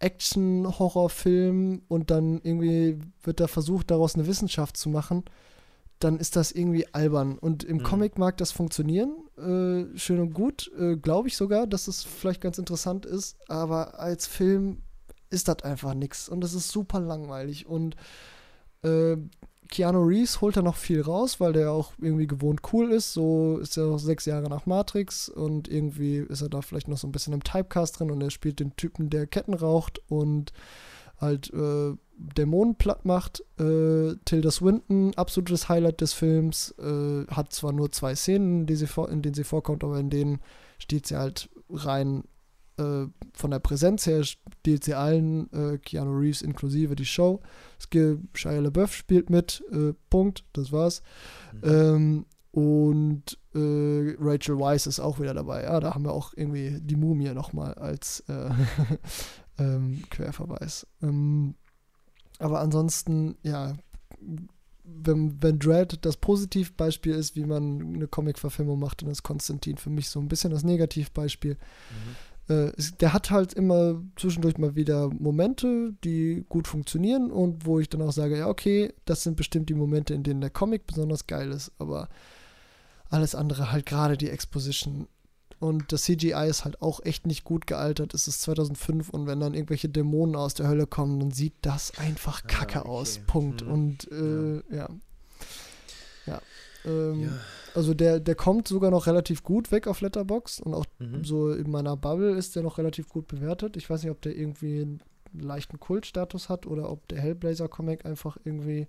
Action-Horrorfilm, und dann irgendwie wird da versucht, daraus eine Wissenschaft zu machen, dann ist das irgendwie albern. Und im Comic mag das funktionieren, schön und gut, glaube ich sogar, dass es vielleicht ganz interessant ist, aber als Film ist das einfach nichts. Und das ist super langweilig, und Keanu Reeves holt da noch viel raus, weil der auch irgendwie gewohnt cool ist. So ist er noch 6 Jahre nach Matrix, und irgendwie ist er da vielleicht noch so ein bisschen im Typecast drin, und er spielt den Typen, der Ketten raucht und halt Dämonen platt macht. Tilda Swinton, absolutes Highlight des Films, hat zwar nur 2 Szenen, in denen sie vorkommt, aber in denen steht sie halt rein von der Präsenz her, spielt sie allen, Keanu Reeves inklusive, die Show. Shia LaBeouf spielt mit, Punkt, das war's. Und Rachel Weisz ist auch wieder dabei. Ja, da haben wir auch irgendwie die Mumie nochmal als Querverweis. Aber ansonsten, ja, wenn Dredd das Positivbeispiel ist, wie man eine Comic-Verfilmung macht, dann ist Konstantin für mich so ein bisschen das Negativbeispiel. Der hat halt immer zwischendurch mal wieder Momente, die gut funktionieren, und wo ich dann auch sage, ja okay, das sind bestimmt die Momente, in denen der Comic besonders geil ist, aber alles andere, halt gerade die Exposition, und das CGI ist halt auch echt nicht gut gealtert. Es ist 2005, und wenn dann irgendwelche Dämonen aus der Hölle kommen, dann sieht das einfach kacke aus, Punkt. Und also der kommt sogar noch relativ gut weg auf Letterboxd, und auch so in meiner Bubble ist der noch relativ gut bewertet. Ich weiß nicht, ob der irgendwie einen leichten Kultstatus hat oder ob der Hellblazer-Comic einfach irgendwie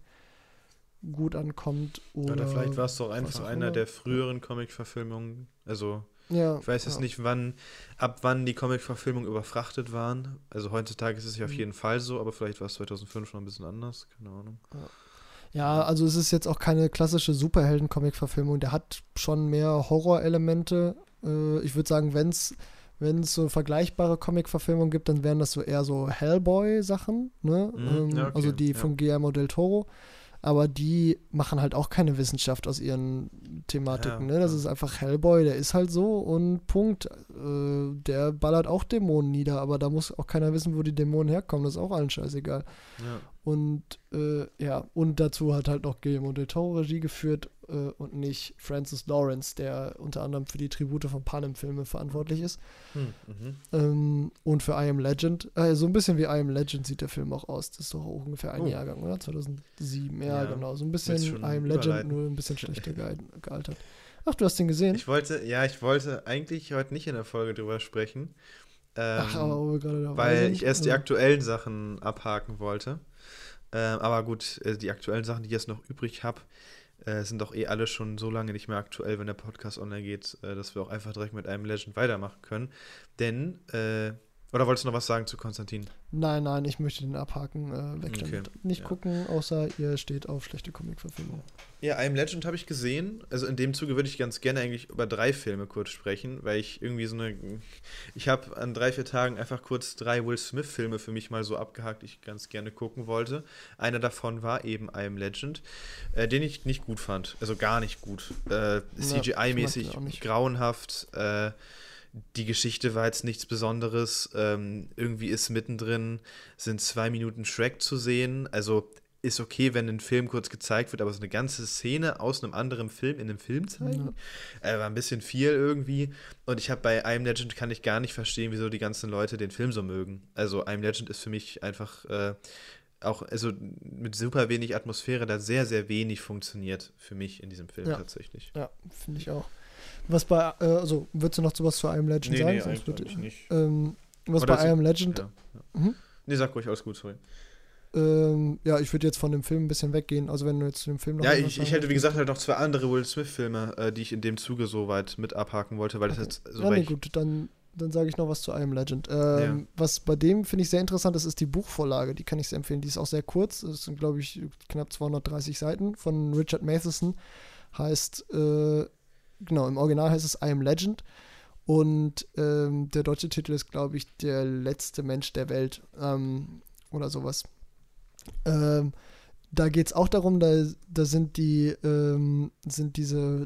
gut ankommt. Oder vielleicht war es doch einfach einer der früheren Comic-Verfilmungen. Also ich weiß jetzt nicht, ab wann die Comic-Verfilmungen überfrachtet waren. Also heutzutage ist es ja auf jeden Fall so, aber vielleicht war es 2005 noch ein bisschen anders. Keine Ahnung. Ja, also es ist jetzt auch keine klassische Superhelden-Comic-Verfilmung. Der hat schon mehr Horror-Elemente. Ich würde sagen, wenn es so vergleichbare Comic-Verfilmungen gibt, dann wären das so eher so Hellboy-Sachen, ne? Okay. Also die von Guillermo del Toro. Aber die machen halt auch keine Wissenschaft aus ihren Thematiken. Ne? Das ist einfach Hellboy, der ist halt so, und Punkt. Der ballert auch Dämonen nieder, aber da muss auch keiner wissen, wo die Dämonen herkommen. Das ist auch allen scheißegal. Ja. Und dazu hat halt noch Guillermo del Toro Regie geführt und nicht Francis Lawrence, der unter anderem für die Tribute von Panem-Filme verantwortlich ist. Und für I Am Legend. So ein bisschen wie I Am Legend sieht der Film auch aus. Das ist doch ungefähr ein Jahrgang, oder? 2007, genau. So ein bisschen I Am Legend, nur ein bisschen schlechter gealtert. Ach, du hast den gesehen? Ich wollte eigentlich heute nicht in der Folge drüber sprechen, weil ich erst die aktuellen Sachen abhaken wollte. Aber gut, die aktuellen Sachen, die ich jetzt noch übrig habe, sind doch alle schon so lange nicht mehr aktuell, wenn der Podcast online geht, dass wir auch einfach direkt mit einem Legend weitermachen können. Denn, oder wolltest du noch was sagen zu Konstantin? Nein, ich möchte den abhaken, weg damit. Okay. Nicht gucken, außer ihr steht auf schlechte Comic-Verfilmung. Ja, I Am Legend habe ich gesehen. Also in dem Zuge würde ich ganz gerne eigentlich über 3 Filme kurz sprechen, weil ich irgendwie ich habe an 3-4 Tagen einfach kurz 3 Will-Smith-Filme für mich mal so abgehakt, die ich ganz gerne gucken wollte. Einer davon war eben I Am Legend, den ich nicht gut fand. Also gar nicht gut. CGI-mäßig, grauenhaft, die Geschichte war jetzt nichts Besonderes. Irgendwie ist mittendrin, sind 2 Minuten Shrek zu sehen. Also ist okay, wenn ein Film kurz gezeigt wird, aber so eine ganze Szene aus einem anderen Film in einem Film zeigen, war ein bisschen viel irgendwie. Und ich habe bei I Am Legend kann ich gar nicht verstehen, wieso die ganzen Leute den Film so mögen. Also I Am Legend ist für mich einfach auch, also mit super wenig Atmosphäre, da sehr, sehr wenig funktioniert für mich in diesem Film tatsächlich. Ja, finde ich auch. Was bei, also, würdest du noch sowas zu I Am Legend sagen? Nee, sonst eigentlich nicht. Was oder bei I Am Legend... Nee, sag ruhig, alles gut, sorry. Ja, ich würde jetzt von dem Film ein bisschen weggehen. Also wenn du jetzt zu dem Film noch... Ja, ich hätte, wie gesagt, halt noch zwei andere Will Smith-Filme, die ich in dem Zuge so weit mit abhaken wollte, weil das jetzt... So nee, gut, dann sage ich noch was zu I Am Legend. Was bei dem, finde ich, sehr interessant ist, ist die Buchvorlage. Die kann ich sehr empfehlen. Die ist auch sehr kurz. Das sind, glaube ich, knapp 230 Seiten von Richard Matheson. Heißt, genau, im Original heißt es I Am Legend. Und der deutsche Titel ist, glaube ich, Der letzte Mensch der Welt oder sowas. Da geht es auch darum, da sind diese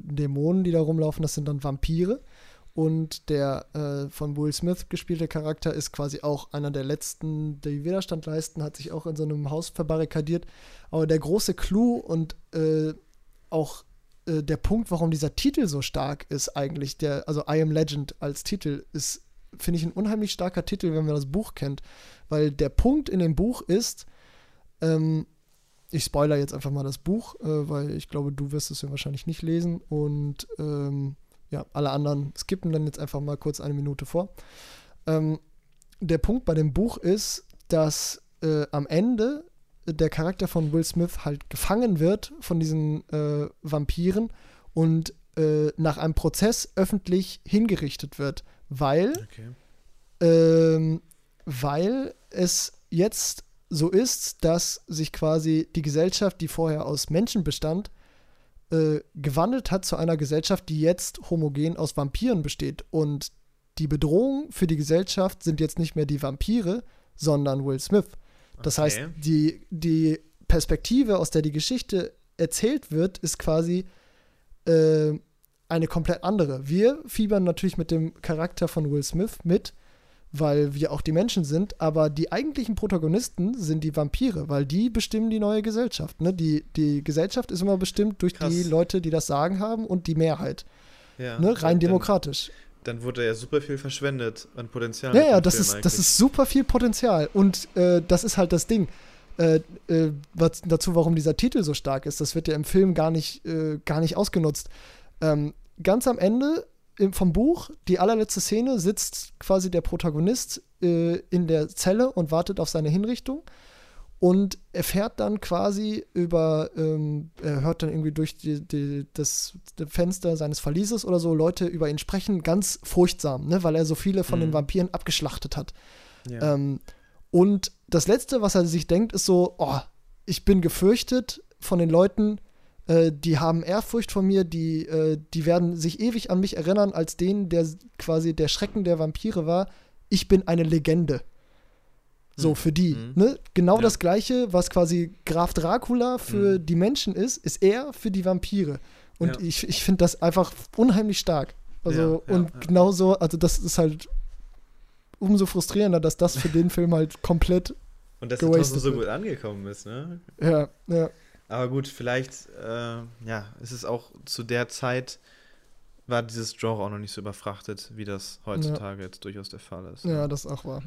Dämonen, die da rumlaufen, das sind dann Vampire. Und der von Will Smith gespielte Charakter ist quasi auch einer der letzten, die Widerstand leisten, hat sich auch in so einem Haus verbarrikadiert. Aber der große Clou und auch der Punkt, warum dieser Titel so stark ist eigentlich, also I Am Legend als Titel ist, finde ich, ein unheimlich starker Titel, wenn man das Buch kennt. Weil der Punkt in dem Buch ist, ich spoilere jetzt einfach mal das Buch, weil ich glaube, du wirst es ja wahrscheinlich nicht lesen und ja, alle anderen skippen dann jetzt einfach mal kurz eine Minute vor. Der Punkt bei dem Buch ist, dass am Ende der Charakter von Will Smith halt gefangen wird von diesen Vampiren und nach einem Prozess öffentlich hingerichtet wird, weil es jetzt so ist, dass sich quasi die Gesellschaft, die vorher aus Menschen bestand, gewandelt hat zu einer Gesellschaft, die jetzt homogen aus Vampiren besteht. Und die Bedrohung für die Gesellschaft sind jetzt nicht mehr die Vampire, sondern Will Smith. Das heißt, die Perspektive, aus der die Geschichte erzählt wird, ist quasi eine komplett andere. Wir fiebern natürlich mit dem Charakter von Will Smith mit, weil wir auch die Menschen sind, aber die eigentlichen Protagonisten sind die Vampire, weil die bestimmen die neue Gesellschaft. Ne? Die Gesellschaft ist immer bestimmt durch die Leute, die das Sagen haben und die Mehrheit. Ja, ne? Rein demokratisch. Dann wurde ja super viel verschwendet an Potenzial. Ja, das ist super viel Potenzial und das ist halt das Ding. Warum dieser Titel so stark ist, das wird ja im Film gar nicht ausgenutzt. Ganz am Ende vom Buch, die allerletzte Szene, sitzt quasi der Protagonist in der Zelle und wartet auf seine Hinrichtung und erfährt dann quasi er hört dann irgendwie durch das Fenster seines Verlieses oder so Leute über ihn sprechen, ganz furchtsam, ne, weil er so viele von den Vampiren abgeschlachtet hat. Ja. Und das Letzte, was er sich denkt, ist so, oh, ich bin gefürchtet von den Leuten, die haben Ehrfurcht vor mir, die werden sich ewig an mich erinnern als den, der quasi der Schrecken der Vampire war. Ich bin eine Legende. So für die. Ne? Genau ja. Das Gleiche, was quasi Graf Dracula für die Menschen ist er für die Vampire. Und ja. Ich finde das einfach unheimlich stark. Also genauso, also das ist halt umso frustrierender, dass das für den Film halt komplett und dass das trotzdem so gut angekommen ist, ne? Ja, ja. Aber gut, vielleicht, es ist auch zu der Zeit, war dieses Genre auch noch nicht so überfrachtet, wie das heutzutage jetzt durchaus der Fall ist. Ja, das ist auch wahr,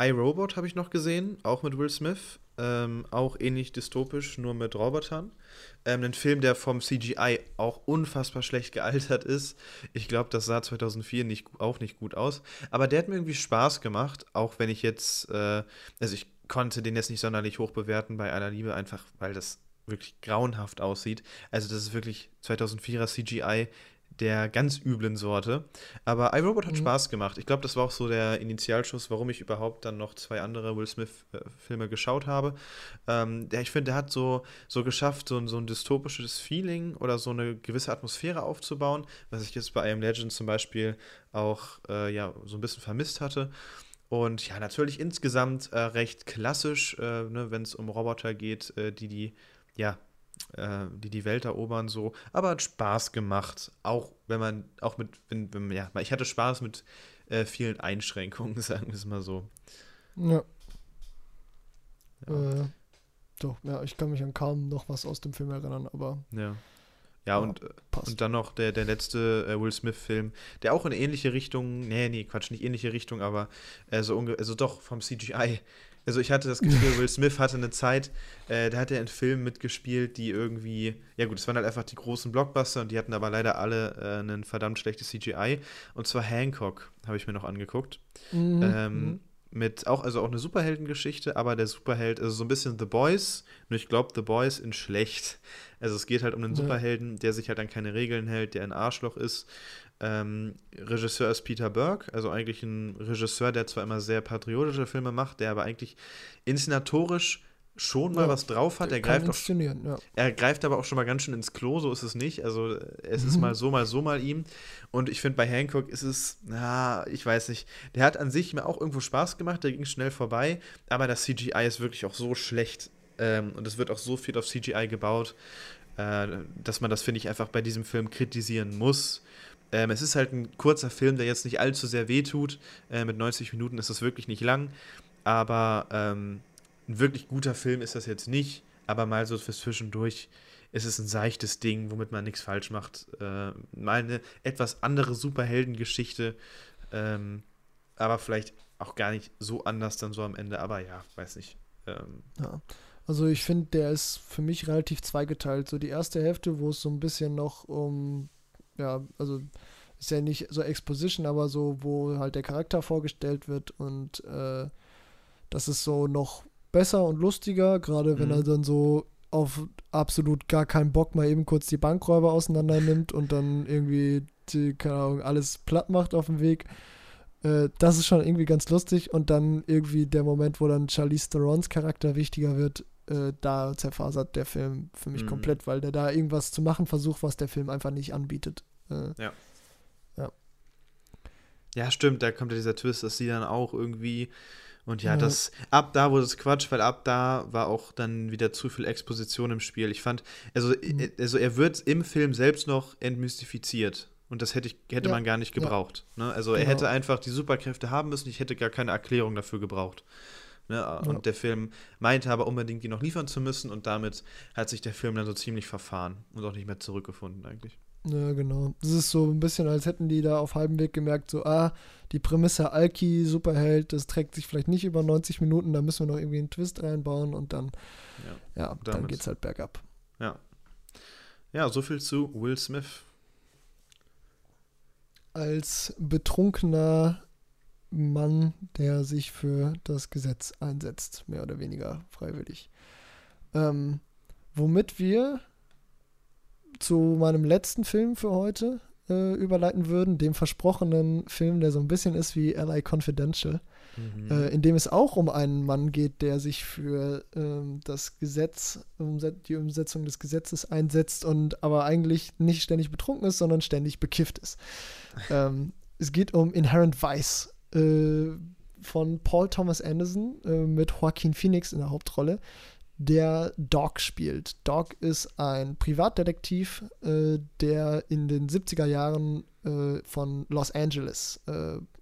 I, Robot habe ich noch gesehen, auch mit Will Smith, auch ähnlich dystopisch, nur mit Robotern. Ein Film, der vom CGI auch unfassbar schlecht gealtert ist. Ich glaube, das sah 2004 auch nicht gut aus. Aber der hat mir irgendwie Spaß gemacht, auch wenn ich jetzt, ich konnte den jetzt nicht sonderlich hoch bewerten bei aller Liebe, einfach weil das wirklich grauenhaft aussieht. Also das ist wirklich 2004er CGI der ganz üblen Sorte. Aber iRobot hat Spaß gemacht. Ich glaube, das war auch so der Initialschuss, warum ich überhaupt dann noch zwei andere Will Smith-Filme geschaut habe. Ich finde, der hat so geschafft, so ein dystopisches Feeling oder so eine gewisse Atmosphäre aufzubauen, was ich jetzt bei I Am Legend zum Beispiel auch so ein bisschen vermisst hatte. Und ja, natürlich insgesamt recht klassisch, wenn es um Roboter geht, die Welt erobern, so. Aber hat Spaß gemacht, auch wenn man, ich hatte Spaß mit vielen Einschränkungen, sagen wir es mal so. Ja. Ich kann mich an kaum noch was aus dem Film erinnern, aber... Ja. Ja, und dann noch der letzte Will Smith-Film, der auch in ähnliche Richtung, nicht ähnliche Richtung, aber doch vom CGI. Also ich hatte das Gefühl, Will Smith hatte eine Zeit, da hat er in Filmen mitgespielt, die irgendwie, ja gut, es waren halt einfach die großen Blockbuster und die hatten aber leider alle ein verdammt schlechtes CGI. Und zwar Hancock, habe ich mir noch angeguckt. auch eine Superheldengeschichte, aber der Superheld, also so ein bisschen The Boys, nur ich glaube The Boys in schlecht. Also es geht halt um einen Superhelden, der sich halt an keine Regeln hält, der ein Arschloch ist. Regisseur ist Peter Berg, also eigentlich ein Regisseur, der zwar immer sehr patriotische Filme macht, der aber eigentlich inszenatorisch schon mal was drauf hat. Er greift aber auch schon mal ganz schön ins Klo, so ist es nicht. Also es ist mal so, mal ihm. Und ich finde, bei Hancock ist es, ich weiß nicht, der hat an sich mir auch irgendwo Spaß gemacht, der ging schnell vorbei, aber das CGI ist wirklich auch so schlecht. Und es wird auch so viel auf CGI gebaut, dass man das, finde ich, einfach bei diesem Film kritisieren muss. Es ist halt ein kurzer Film, der jetzt nicht allzu sehr wehtut. Mit 90 Minuten ist das wirklich nicht lang, aber ein wirklich guter Film ist das jetzt nicht, aber mal so fürs Zwischendurch ist es ein seichtes Ding, womit man nichts falsch macht. Mal eine etwas andere Superheldengeschichte, aber vielleicht auch gar nicht so anders dann so am Ende, aber ja, weiß nicht. Also ich finde, der ist für mich relativ zweigeteilt. So die erste Hälfte, wo es so ein bisschen noch um, ist ja nicht so Exposition, aber so, wo halt der Charakter vorgestellt wird und das ist so noch besser und lustiger, gerade wenn er dann so auf absolut gar keinen Bock mal eben kurz die Bankräuber auseinander nimmt und dann irgendwie, alles platt macht auf dem Weg. Das ist schon irgendwie ganz lustig und dann irgendwie der Moment, wo dann Charlize Therons Charakter wichtiger wird, da zerfasert der Film für mich komplett, weil der da irgendwas zu machen versucht, was der Film einfach nicht anbietet. Ja, stimmt, da kommt ja dieser Twist, dass sie dann auch irgendwie und das, ab da wurde es Quatsch, weil ab da war auch dann wieder zu viel Exposition im Spiel. Ich fand, also er wird im Film selbst noch entmystifiziert. Und das hätte man gar nicht gebraucht. Ne? Also er hätte einfach die Superkräfte haben müssen, ich hätte gar keine Erklärung dafür gebraucht. Ne? Und der Film meinte aber unbedingt, die noch liefern zu müssen. Und damit hat sich der Film dann so ziemlich verfahren und auch nicht mehr zurückgefunden eigentlich. Ja, genau. Das ist so ein bisschen, als hätten die da auf halbem Weg gemerkt, so, die Prämisse Alki, Superheld, das trägt sich vielleicht nicht über 90 Minuten, da müssen wir noch irgendwie einen Twist reinbauen und dann, dann geht's halt bergab. Ja. Ja, so viel zu Will Smith. Als betrunkener Mann, der sich für das Gesetz einsetzt, mehr oder weniger freiwillig. Womit wir zu meinem letzten Film für heute überleiten würden, dem versprochenen Film, der so ein bisschen ist wie L.A. Confidential, in dem es auch um einen Mann geht, der sich für das Gesetz, die Umsetzung des Gesetzes einsetzt und aber eigentlich nicht ständig betrunken ist, sondern ständig bekifft ist. Es geht um Inherent Vice von Paul Thomas Anderson mit Joaquin Phoenix in der Hauptrolle, der Doc spielt. Doc ist ein Privatdetektiv, der in den 70er Jahren von Los Angeles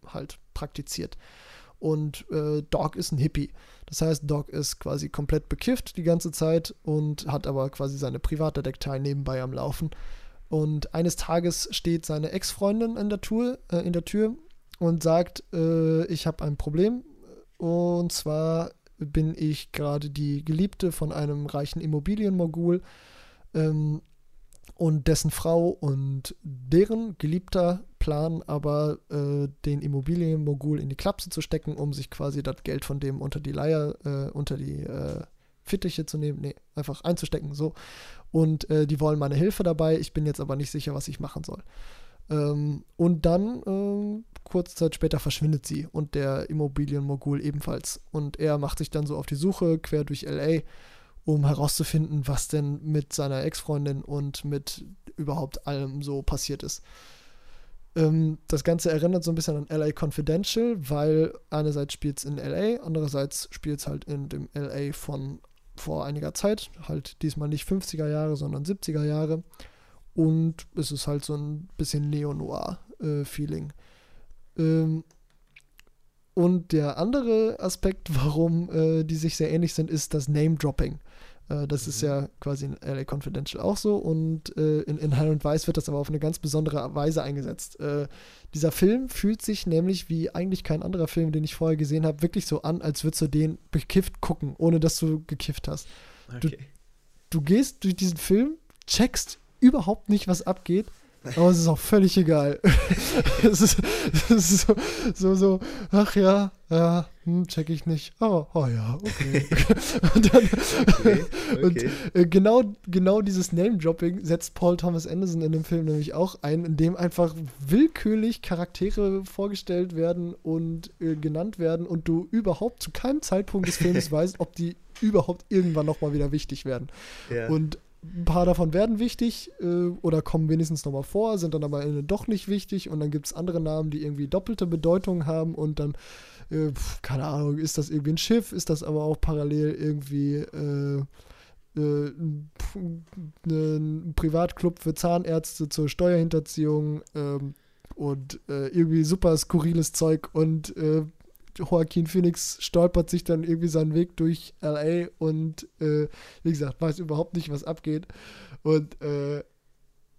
halt praktiziert. Und Doc ist ein Hippie. Das heißt, Doc ist quasi komplett bekifft die ganze Zeit und hat aber quasi seine Privatdetektei nebenbei am Laufen. Und eines Tages steht seine Ex-Freundin in der Tür und sagt, ich habe ein Problem. Und zwar bin ich gerade die Geliebte von einem reichen Immobilienmogul und dessen Frau und deren Geliebter planen aber den Immobilienmogul in die Klapse zu stecken, um sich quasi das Geld von dem unter die Fittiche zu nehmen, einfach einzustecken, so. Und die wollen meine Hilfe dabei, ich bin jetzt aber nicht sicher, was ich machen soll. Und dann kurze Zeit später verschwindet sie und der Immobilienmogul ebenfalls. Und er macht sich dann so auf die Suche quer durch L.A., um herauszufinden, was denn mit seiner Ex-Freundin und mit überhaupt allem so passiert ist. Das Ganze erinnert so ein bisschen an L.A. Confidential, weil einerseits spielt es in L.A., andererseits spielt es halt in dem L.A. von vor einiger Zeit, halt diesmal nicht 50er Jahre, sondern 70er Jahre. Und es ist halt so ein bisschen Neo-Noir-Feeling. Und der andere Aspekt, warum die sich sehr ähnlich sind, ist das Name-Dropping. Das ist ja quasi in L.A. Confidential auch so und in Inherent Vice wird das aber auf eine ganz besondere Weise eingesetzt. Dieser Film fühlt sich nämlich wie eigentlich kein anderer Film, den ich vorher gesehen habe, wirklich so an, als würdest du den bekifft gucken, ohne dass du gekifft hast. Okay. Du gehst durch diesen Film, checkst überhaupt nicht, was abgeht, aber es ist auch völlig egal. Es ist so, ach ja, ja, check ich nicht. Oh ja, okay. Und dann, okay. Und genau dieses Name-Dropping setzt Paul Thomas Anderson in dem Film nämlich auch ein, in dem einfach willkürlich Charaktere vorgestellt werden und genannt werden und du überhaupt zu keinem Zeitpunkt des Films weißt, ob die überhaupt irgendwann nochmal wieder wichtig werden. Ja. Und ein paar davon werden wichtig oder kommen wenigstens nochmal vor, sind dann aber doch nicht wichtig und dann gibt es andere Namen, die irgendwie doppelte Bedeutung haben und dann, keine Ahnung, ist das irgendwie ein Schiff, ist das aber auch parallel irgendwie ein Privatclub für Zahnärzte zur Steuerhinterziehung und irgendwie super skurriles Zeug und Joaquin Phoenix stolpert sich dann irgendwie seinen Weg durch L.A. und wie gesagt, weiß überhaupt nicht, was abgeht. Und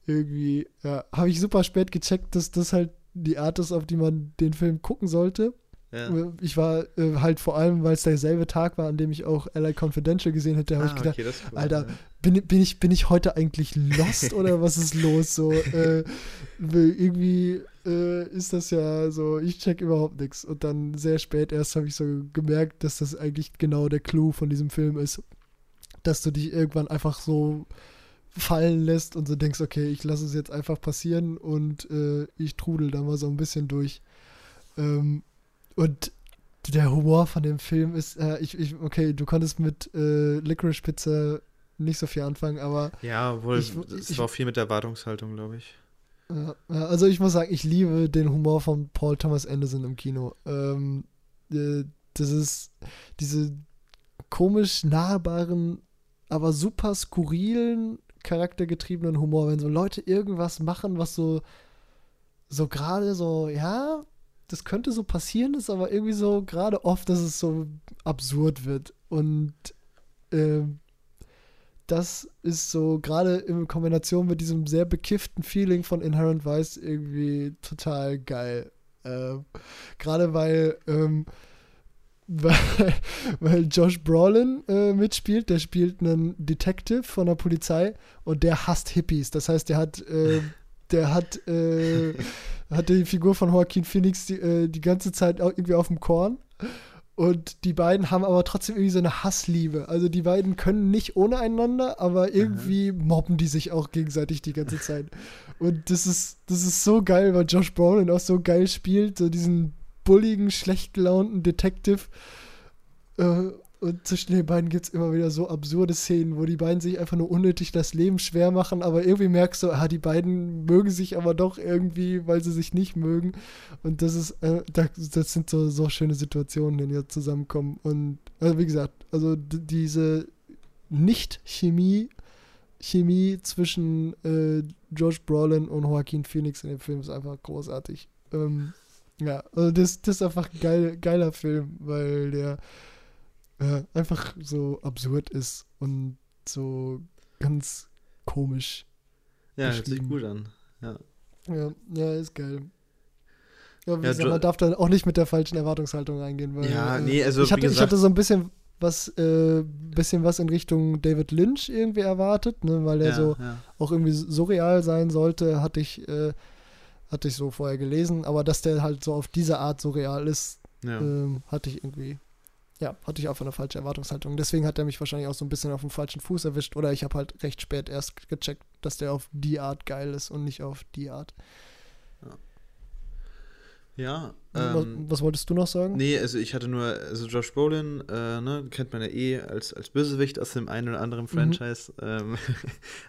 irgendwie habe ich super spät gecheckt, dass das halt die Art ist, auf die man den Film gucken sollte. Ja. Ich war halt vor allem, weil es derselbe Tag war, an dem ich auch L.A. Confidential gesehen hätte, habe ich gedacht, okay, das ist cool, Alter, ja. bin ich heute eigentlich lost oder was ist los? So, irgendwie ist das ja so, ich check überhaupt nichts. Und dann sehr spät erst habe ich so gemerkt, dass das eigentlich genau der Clou von diesem Film ist, dass du dich irgendwann einfach so fallen lässt und so denkst, okay, ich lasse es jetzt einfach passieren und ich trudel da mal so ein bisschen durch. Und der Humor von dem Film ist, okay, du konntest mit Licorice Pizza nicht so viel anfangen, aber... Ja, obwohl, es war viel mit der Erwartungshaltung, glaube ich. Also ich muss sagen, ich liebe den Humor von Paul Thomas Anderson im Kino. Das ist diese komisch nahbaren, aber super skurrilen, charaktergetriebenen Humor, wenn so Leute irgendwas machen, was so gerade so, ja... das könnte so passieren, ist aber irgendwie so gerade oft, dass es so absurd wird. Und das ist so gerade in Kombination mit diesem sehr bekifften Feeling von Inherent Vice irgendwie total geil. Gerade weil Josh Brolin mitspielt, der spielt einen Detective von der Polizei und der hasst Hippies. Das heißt, der hat die Figur von Joaquin Phoenix die ganze Zeit irgendwie auf dem Korn. Und die beiden haben aber trotzdem irgendwie so eine Hassliebe. Also die beiden können nicht ohne einander, aber irgendwie mobben die sich auch gegenseitig die ganze Zeit. Und das ist so geil, weil Josh Brolin auch so geil spielt, so diesen bulligen, schlecht gelaunten Detective. Und zwischen den beiden gibt es immer wieder so absurde Szenen, wo die beiden sich einfach nur unnötig das Leben schwer machen, aber irgendwie merkst du, die beiden mögen sich aber doch irgendwie, weil sie sich nicht mögen. Und das ist, das sind so schöne Situationen, die da zusammenkommen. Und also wie gesagt, also diese Nicht-Chemie zwischen Josh Brolin und Joaquin Phoenix in dem Film ist einfach großartig. Also das ist einfach ein geiler Film, weil der einfach so absurd ist und so ganz komisch. Ja, hört sich gut an. Ja, ist geil. Ja, man darf dann auch nicht mit der falschen Erwartungshaltung reingehen, weil ich hatte so ein bisschen was in Richtung David Lynch irgendwie erwartet, ne, weil er auch irgendwie surreal sein sollte, hatte ich so vorher gelesen, aber dass der halt so auf diese Art surreal ist, hatte ich einfach eine falsche Erwartungshaltung. Deswegen hat er mich wahrscheinlich auch so ein bisschen auf dem falschen Fuß erwischt. Oder ich habe halt recht spät erst gecheckt, dass der auf die Art geil ist und nicht auf die Art. Ja. Was wolltest du noch sagen? Nee, also ich hatte nur, Josh Brolin, kennt man ja als Bösewicht aus dem einen oder anderen Franchise.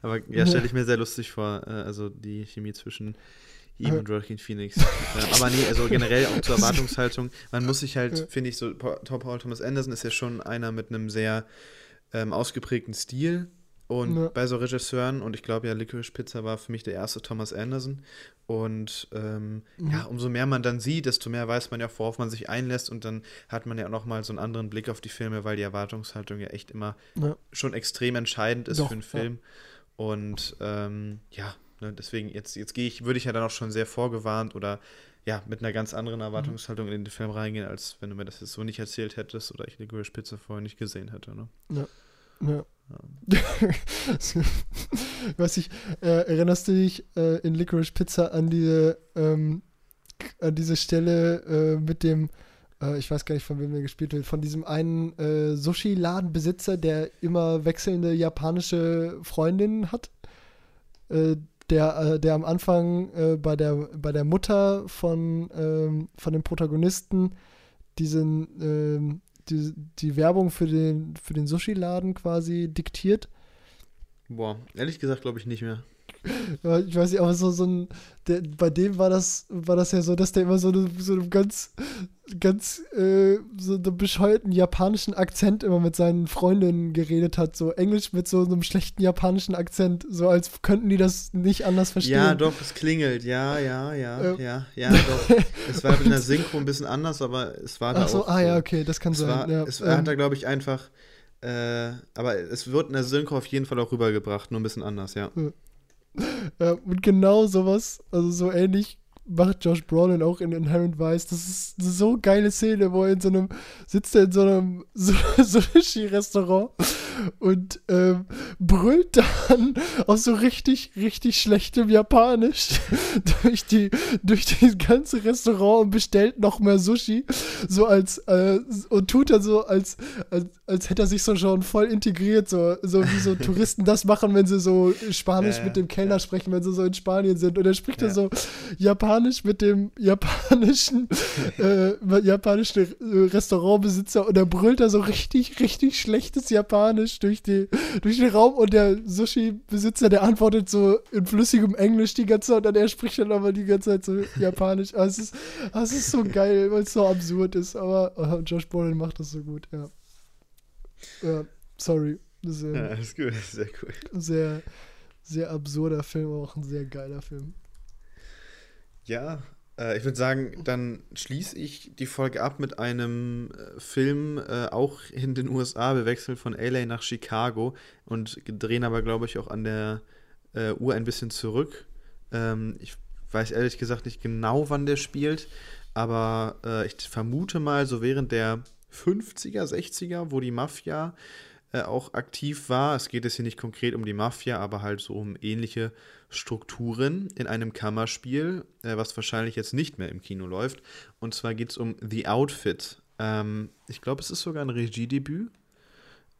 Aber ja, stelle ich mir sehr lustig vor. Also die Chemie zwischen ihm und Joaquin Phoenix. Aber nee, also generell auch zur Erwartungshaltung. Man muss sich halt, finde ich, so Paul Thomas Anderson ist ja schon einer mit einem sehr ausgeprägten Stil. Und bei so Regisseuren, und ich glaube ja, Licorice Pizza war für mich der erste Thomas Anderson. Und umso mehr man dann sieht, desto mehr weiß man ja, worauf man sich einlässt. Und dann hat man ja nochmal so einen anderen Blick auf die Filme, weil die Erwartungshaltung ja echt immer schon extrem entscheidend ist für einen Film. Ja. Und deswegen, jetzt würde ich ja dann auch schon sehr vorgewarnt oder mit einer ganz anderen Erwartungshaltung in den Film reingehen, als wenn du mir das jetzt so nicht erzählt hättest oder ich Licorice Pizza vorher nicht gesehen hätte. Ne? Ja. Weiß ich, erinnerst du dich in Licorice Pizza an diese Stelle mit dem ich weiß gar nicht, von wem der gespielt wird, von diesem einen Sushi-Ladenbesitzer, der immer wechselnde japanische Freundinnen hat, der am Anfang bei der Mutter von dem Protagonisten die Werbung für den Sushi-Laden quasi diktiert. Boah, ehrlich gesagt glaube ich nicht mehr. Ich weiß nicht, aber bei dem war das ja so, dass der immer so einen ganz so einen bescheuerten japanischen Akzent immer mit seinen Freundinnen geredet hat, so Englisch mit so einem schlechten japanischen Akzent, so als könnten die das nicht anders verstehen. Ja, doch, es klingelt, ja, doch. Es war in der Synchro ein bisschen anders, aber es war da auch so. Ach so, ja, okay, das kann sein. Hat da, glaube ich, einfach, aber es wird in der Synchro auf jeden Fall auch rübergebracht, nur ein bisschen anders, ja. Ja, und genau sowas, also so ähnlich macht Josh Brolin auch in Inherent Vice. Das ist eine so geile Szene, wo er sitzt er in so einem Sushi-Restaurant und brüllt dann auf so richtig, richtig schlechtem Japanisch durch das ganze Restaurant und bestellt noch mehr Sushi, so als und tut dann so, als hätte er sich so schon voll integriert, so wie so Touristen das machen, wenn sie so Spanisch mit dem Kellner sprechen, wenn sie so in Spanien sind. Und er spricht dann so Japanisch mit dem japanischen Restaurantbesitzer und er brüllt da so richtig, richtig schlechtes Japanisch durch den Raum und der Sushi-Besitzer, der antwortet so in flüssigem Englisch die ganze Zeit und er spricht dann aber die ganze Zeit so Japanisch. Aber es ist so geil, weil es so absurd ist, aber Josh Brolin macht das so gut, ja. Sorry. Das ist gut, das ist sehr cool. Sehr, sehr absurder Film, aber auch ein sehr geiler Film. Ja, ich würde sagen, dann schließe ich die Folge ab mit einem Film, auch in den USA. Wir wechseln von L.A. nach Chicago und drehen aber, glaube ich, auch an der Uhr ein bisschen zurück. Ich weiß ehrlich gesagt nicht genau, wann der spielt, aber ich vermute mal, so während der 50er, 60er, wo die Mafia auch aktiv war. Es geht jetzt hier nicht konkret um die Mafia, aber halt so um ähnliche Strukturen in einem Kammerspiel, was wahrscheinlich jetzt nicht mehr im Kino läuft. Und zwar geht es um The Outfit. Ich glaube, es ist sogar ein Regiedebüt,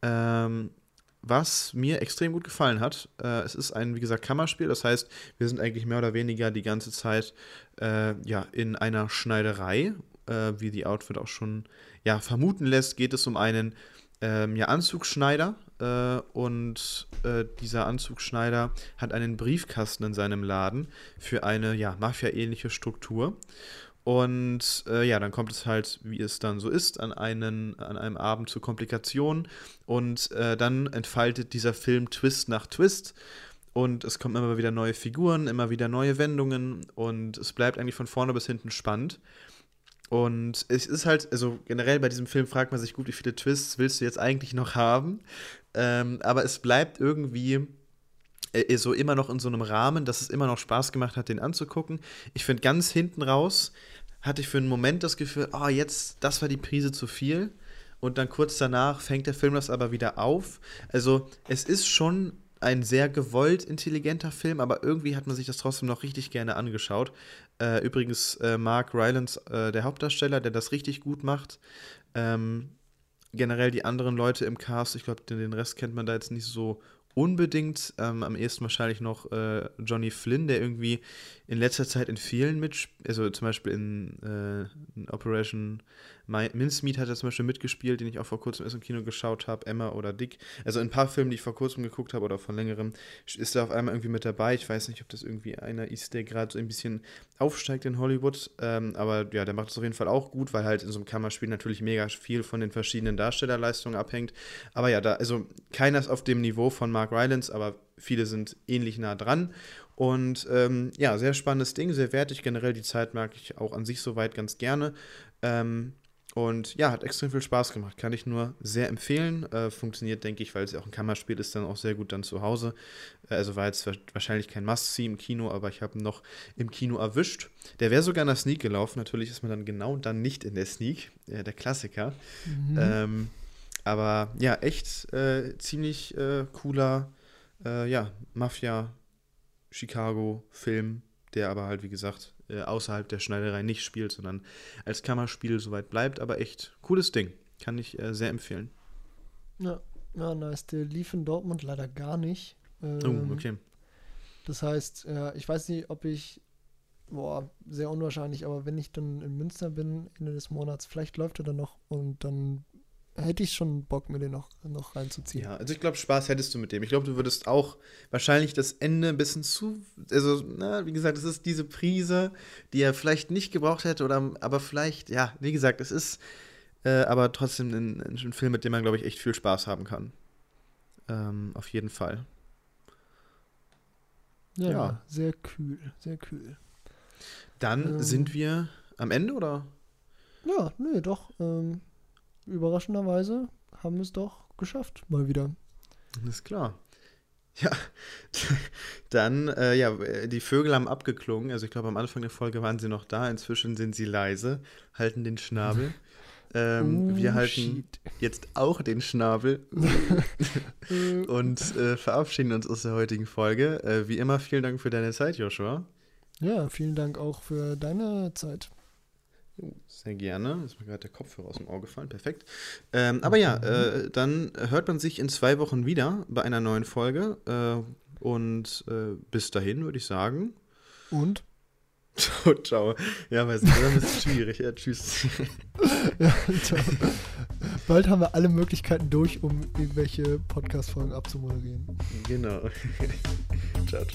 was mir extrem gut gefallen hat. Es ist ein, wie gesagt, Kammerspiel. Das heißt, wir sind eigentlich mehr oder weniger die ganze Zeit in einer Schneiderei. Wie The Outfit auch schon vermuten lässt, geht es um einen Anzugschneider und dieser Anzugschneider hat einen Briefkasten in seinem Laden für eine Mafia-ähnliche Struktur und dann kommt es halt, wie es dann so ist, an einem Abend zu Komplikationen und dann entfaltet dieser Film Twist nach Twist und es kommen immer wieder neue Figuren, immer wieder neue Wendungen und es bleibt eigentlich von vorne bis hinten spannend. Und es ist halt, also generell bei diesem Film fragt man sich, gut, wie viele Twists willst du jetzt eigentlich noch haben? Aber es bleibt irgendwie so immer noch in so einem Rahmen, dass es immer noch Spaß gemacht hat, den anzugucken. Ich finde, ganz hinten raus hatte ich für einen Moment das Gefühl, das war die Prise zu viel. Und dann kurz danach fängt der Film das aber wieder auf. Also es ist schon ein sehr gewollt intelligenter Film, aber irgendwie hat man sich das trotzdem noch richtig gerne angeschaut. Übrigens Mark Rylance, der Hauptdarsteller, der das richtig gut macht. Generell die anderen Leute im Cast, ich glaube, den Rest kennt man da jetzt nicht so unbedingt. Am ehesten wahrscheinlich noch Johnny Flynn, der irgendwie in letzter Zeit in vielen mitspielt, also zum Beispiel in Operation Mincemeat hat er zum Beispiel mitgespielt, den ich auch vor kurzem erst im Kino geschaut habe, Emma oder Dick. Also in ein paar Filmen, die ich vor kurzem geguckt habe oder von längerem, ist er auf einmal irgendwie mit dabei. Ich weiß nicht, ob das irgendwie einer ist, der gerade so ein bisschen aufsteigt in Hollywood. Aber ja, der macht es auf jeden Fall auch gut, weil halt in so einem Kammerspiel natürlich mega viel von den verschiedenen Darstellerleistungen abhängt. Aber ja, also keiner ist auf dem Niveau von Mark Rylance, aber viele sind ähnlich nah dran. Und sehr spannendes Ding, sehr wertig. Generell die Zeit mag ich auch an sich soweit ganz gerne. Hat extrem viel Spaß gemacht. Kann ich nur sehr empfehlen. Funktioniert, denke ich, weil es ja auch ein Kammerspiel ist, dann auch sehr gut dann zu Hause. Also war jetzt wahrscheinlich kein Must-See im Kino, aber ich habe ihn noch im Kino erwischt. Der wäre sogar in der Sneak gelaufen. Natürlich ist man dann genau dann nicht in der Sneak. Der Klassiker. Mhm. Aber ja, echt ziemlich cooler Mafia-Chicago-Film, der aber halt, wie gesagt, außerhalb der Schneiderei nicht spielt, sondern als Kammerspiel soweit bleibt. Aber echt cooles Ding. Kann ich sehr empfehlen. Ja, nice. Der lief in Dortmund leider gar nicht. Okay. Das heißt, ich weiß nicht, ob ich, sehr unwahrscheinlich, aber wenn ich dann in Münster bin, Ende des Monats, vielleicht läuft er dann noch und dann hätte ich schon Bock, mir den noch reinzuziehen. Ja, also ich glaube, Spaß hättest du mit dem. Ich glaube, du würdest auch wahrscheinlich das Ende ein bisschen wie gesagt, es ist diese Prise, die er vielleicht nicht gebraucht hätte, aber vielleicht, ja, wie gesagt, es ist aber trotzdem ein Film, mit dem man, glaube ich, echt viel Spaß haben kann. Auf jeden Fall. Ja, sehr kühl, sehr kühl. Dann sind wir am Ende, oder? Ja, nee, doch. Überraschenderweise haben wir es doch geschafft, mal wieder. Ist klar. Ja, dann, die Vögel haben abgeklungen. Also ich glaube, am Anfang der Folge waren sie noch da. Inzwischen sind sie leise, halten den Schnabel. Wir halten jetzt auch den Schnabel und verabschieden uns aus der heutigen Folge. Wie immer, vielen Dank für deine Zeit, Joshua. Ja, vielen Dank auch für deine Zeit. Sehr gerne. Ist mir gerade der Kopfhörer aus dem Ohr gefallen. Perfekt. Dann hört man sich in 2 Wochen wieder bei einer neuen Folge. Bis dahin würde ich sagen. Und? Ciao. Ja, weiß nicht, das ist schwierig. Ja, tschüss. Ja, ciao. Bald haben wir alle Möglichkeiten durch, um irgendwelche Podcast-Folgen abzumoderieren. Genau. Ciao.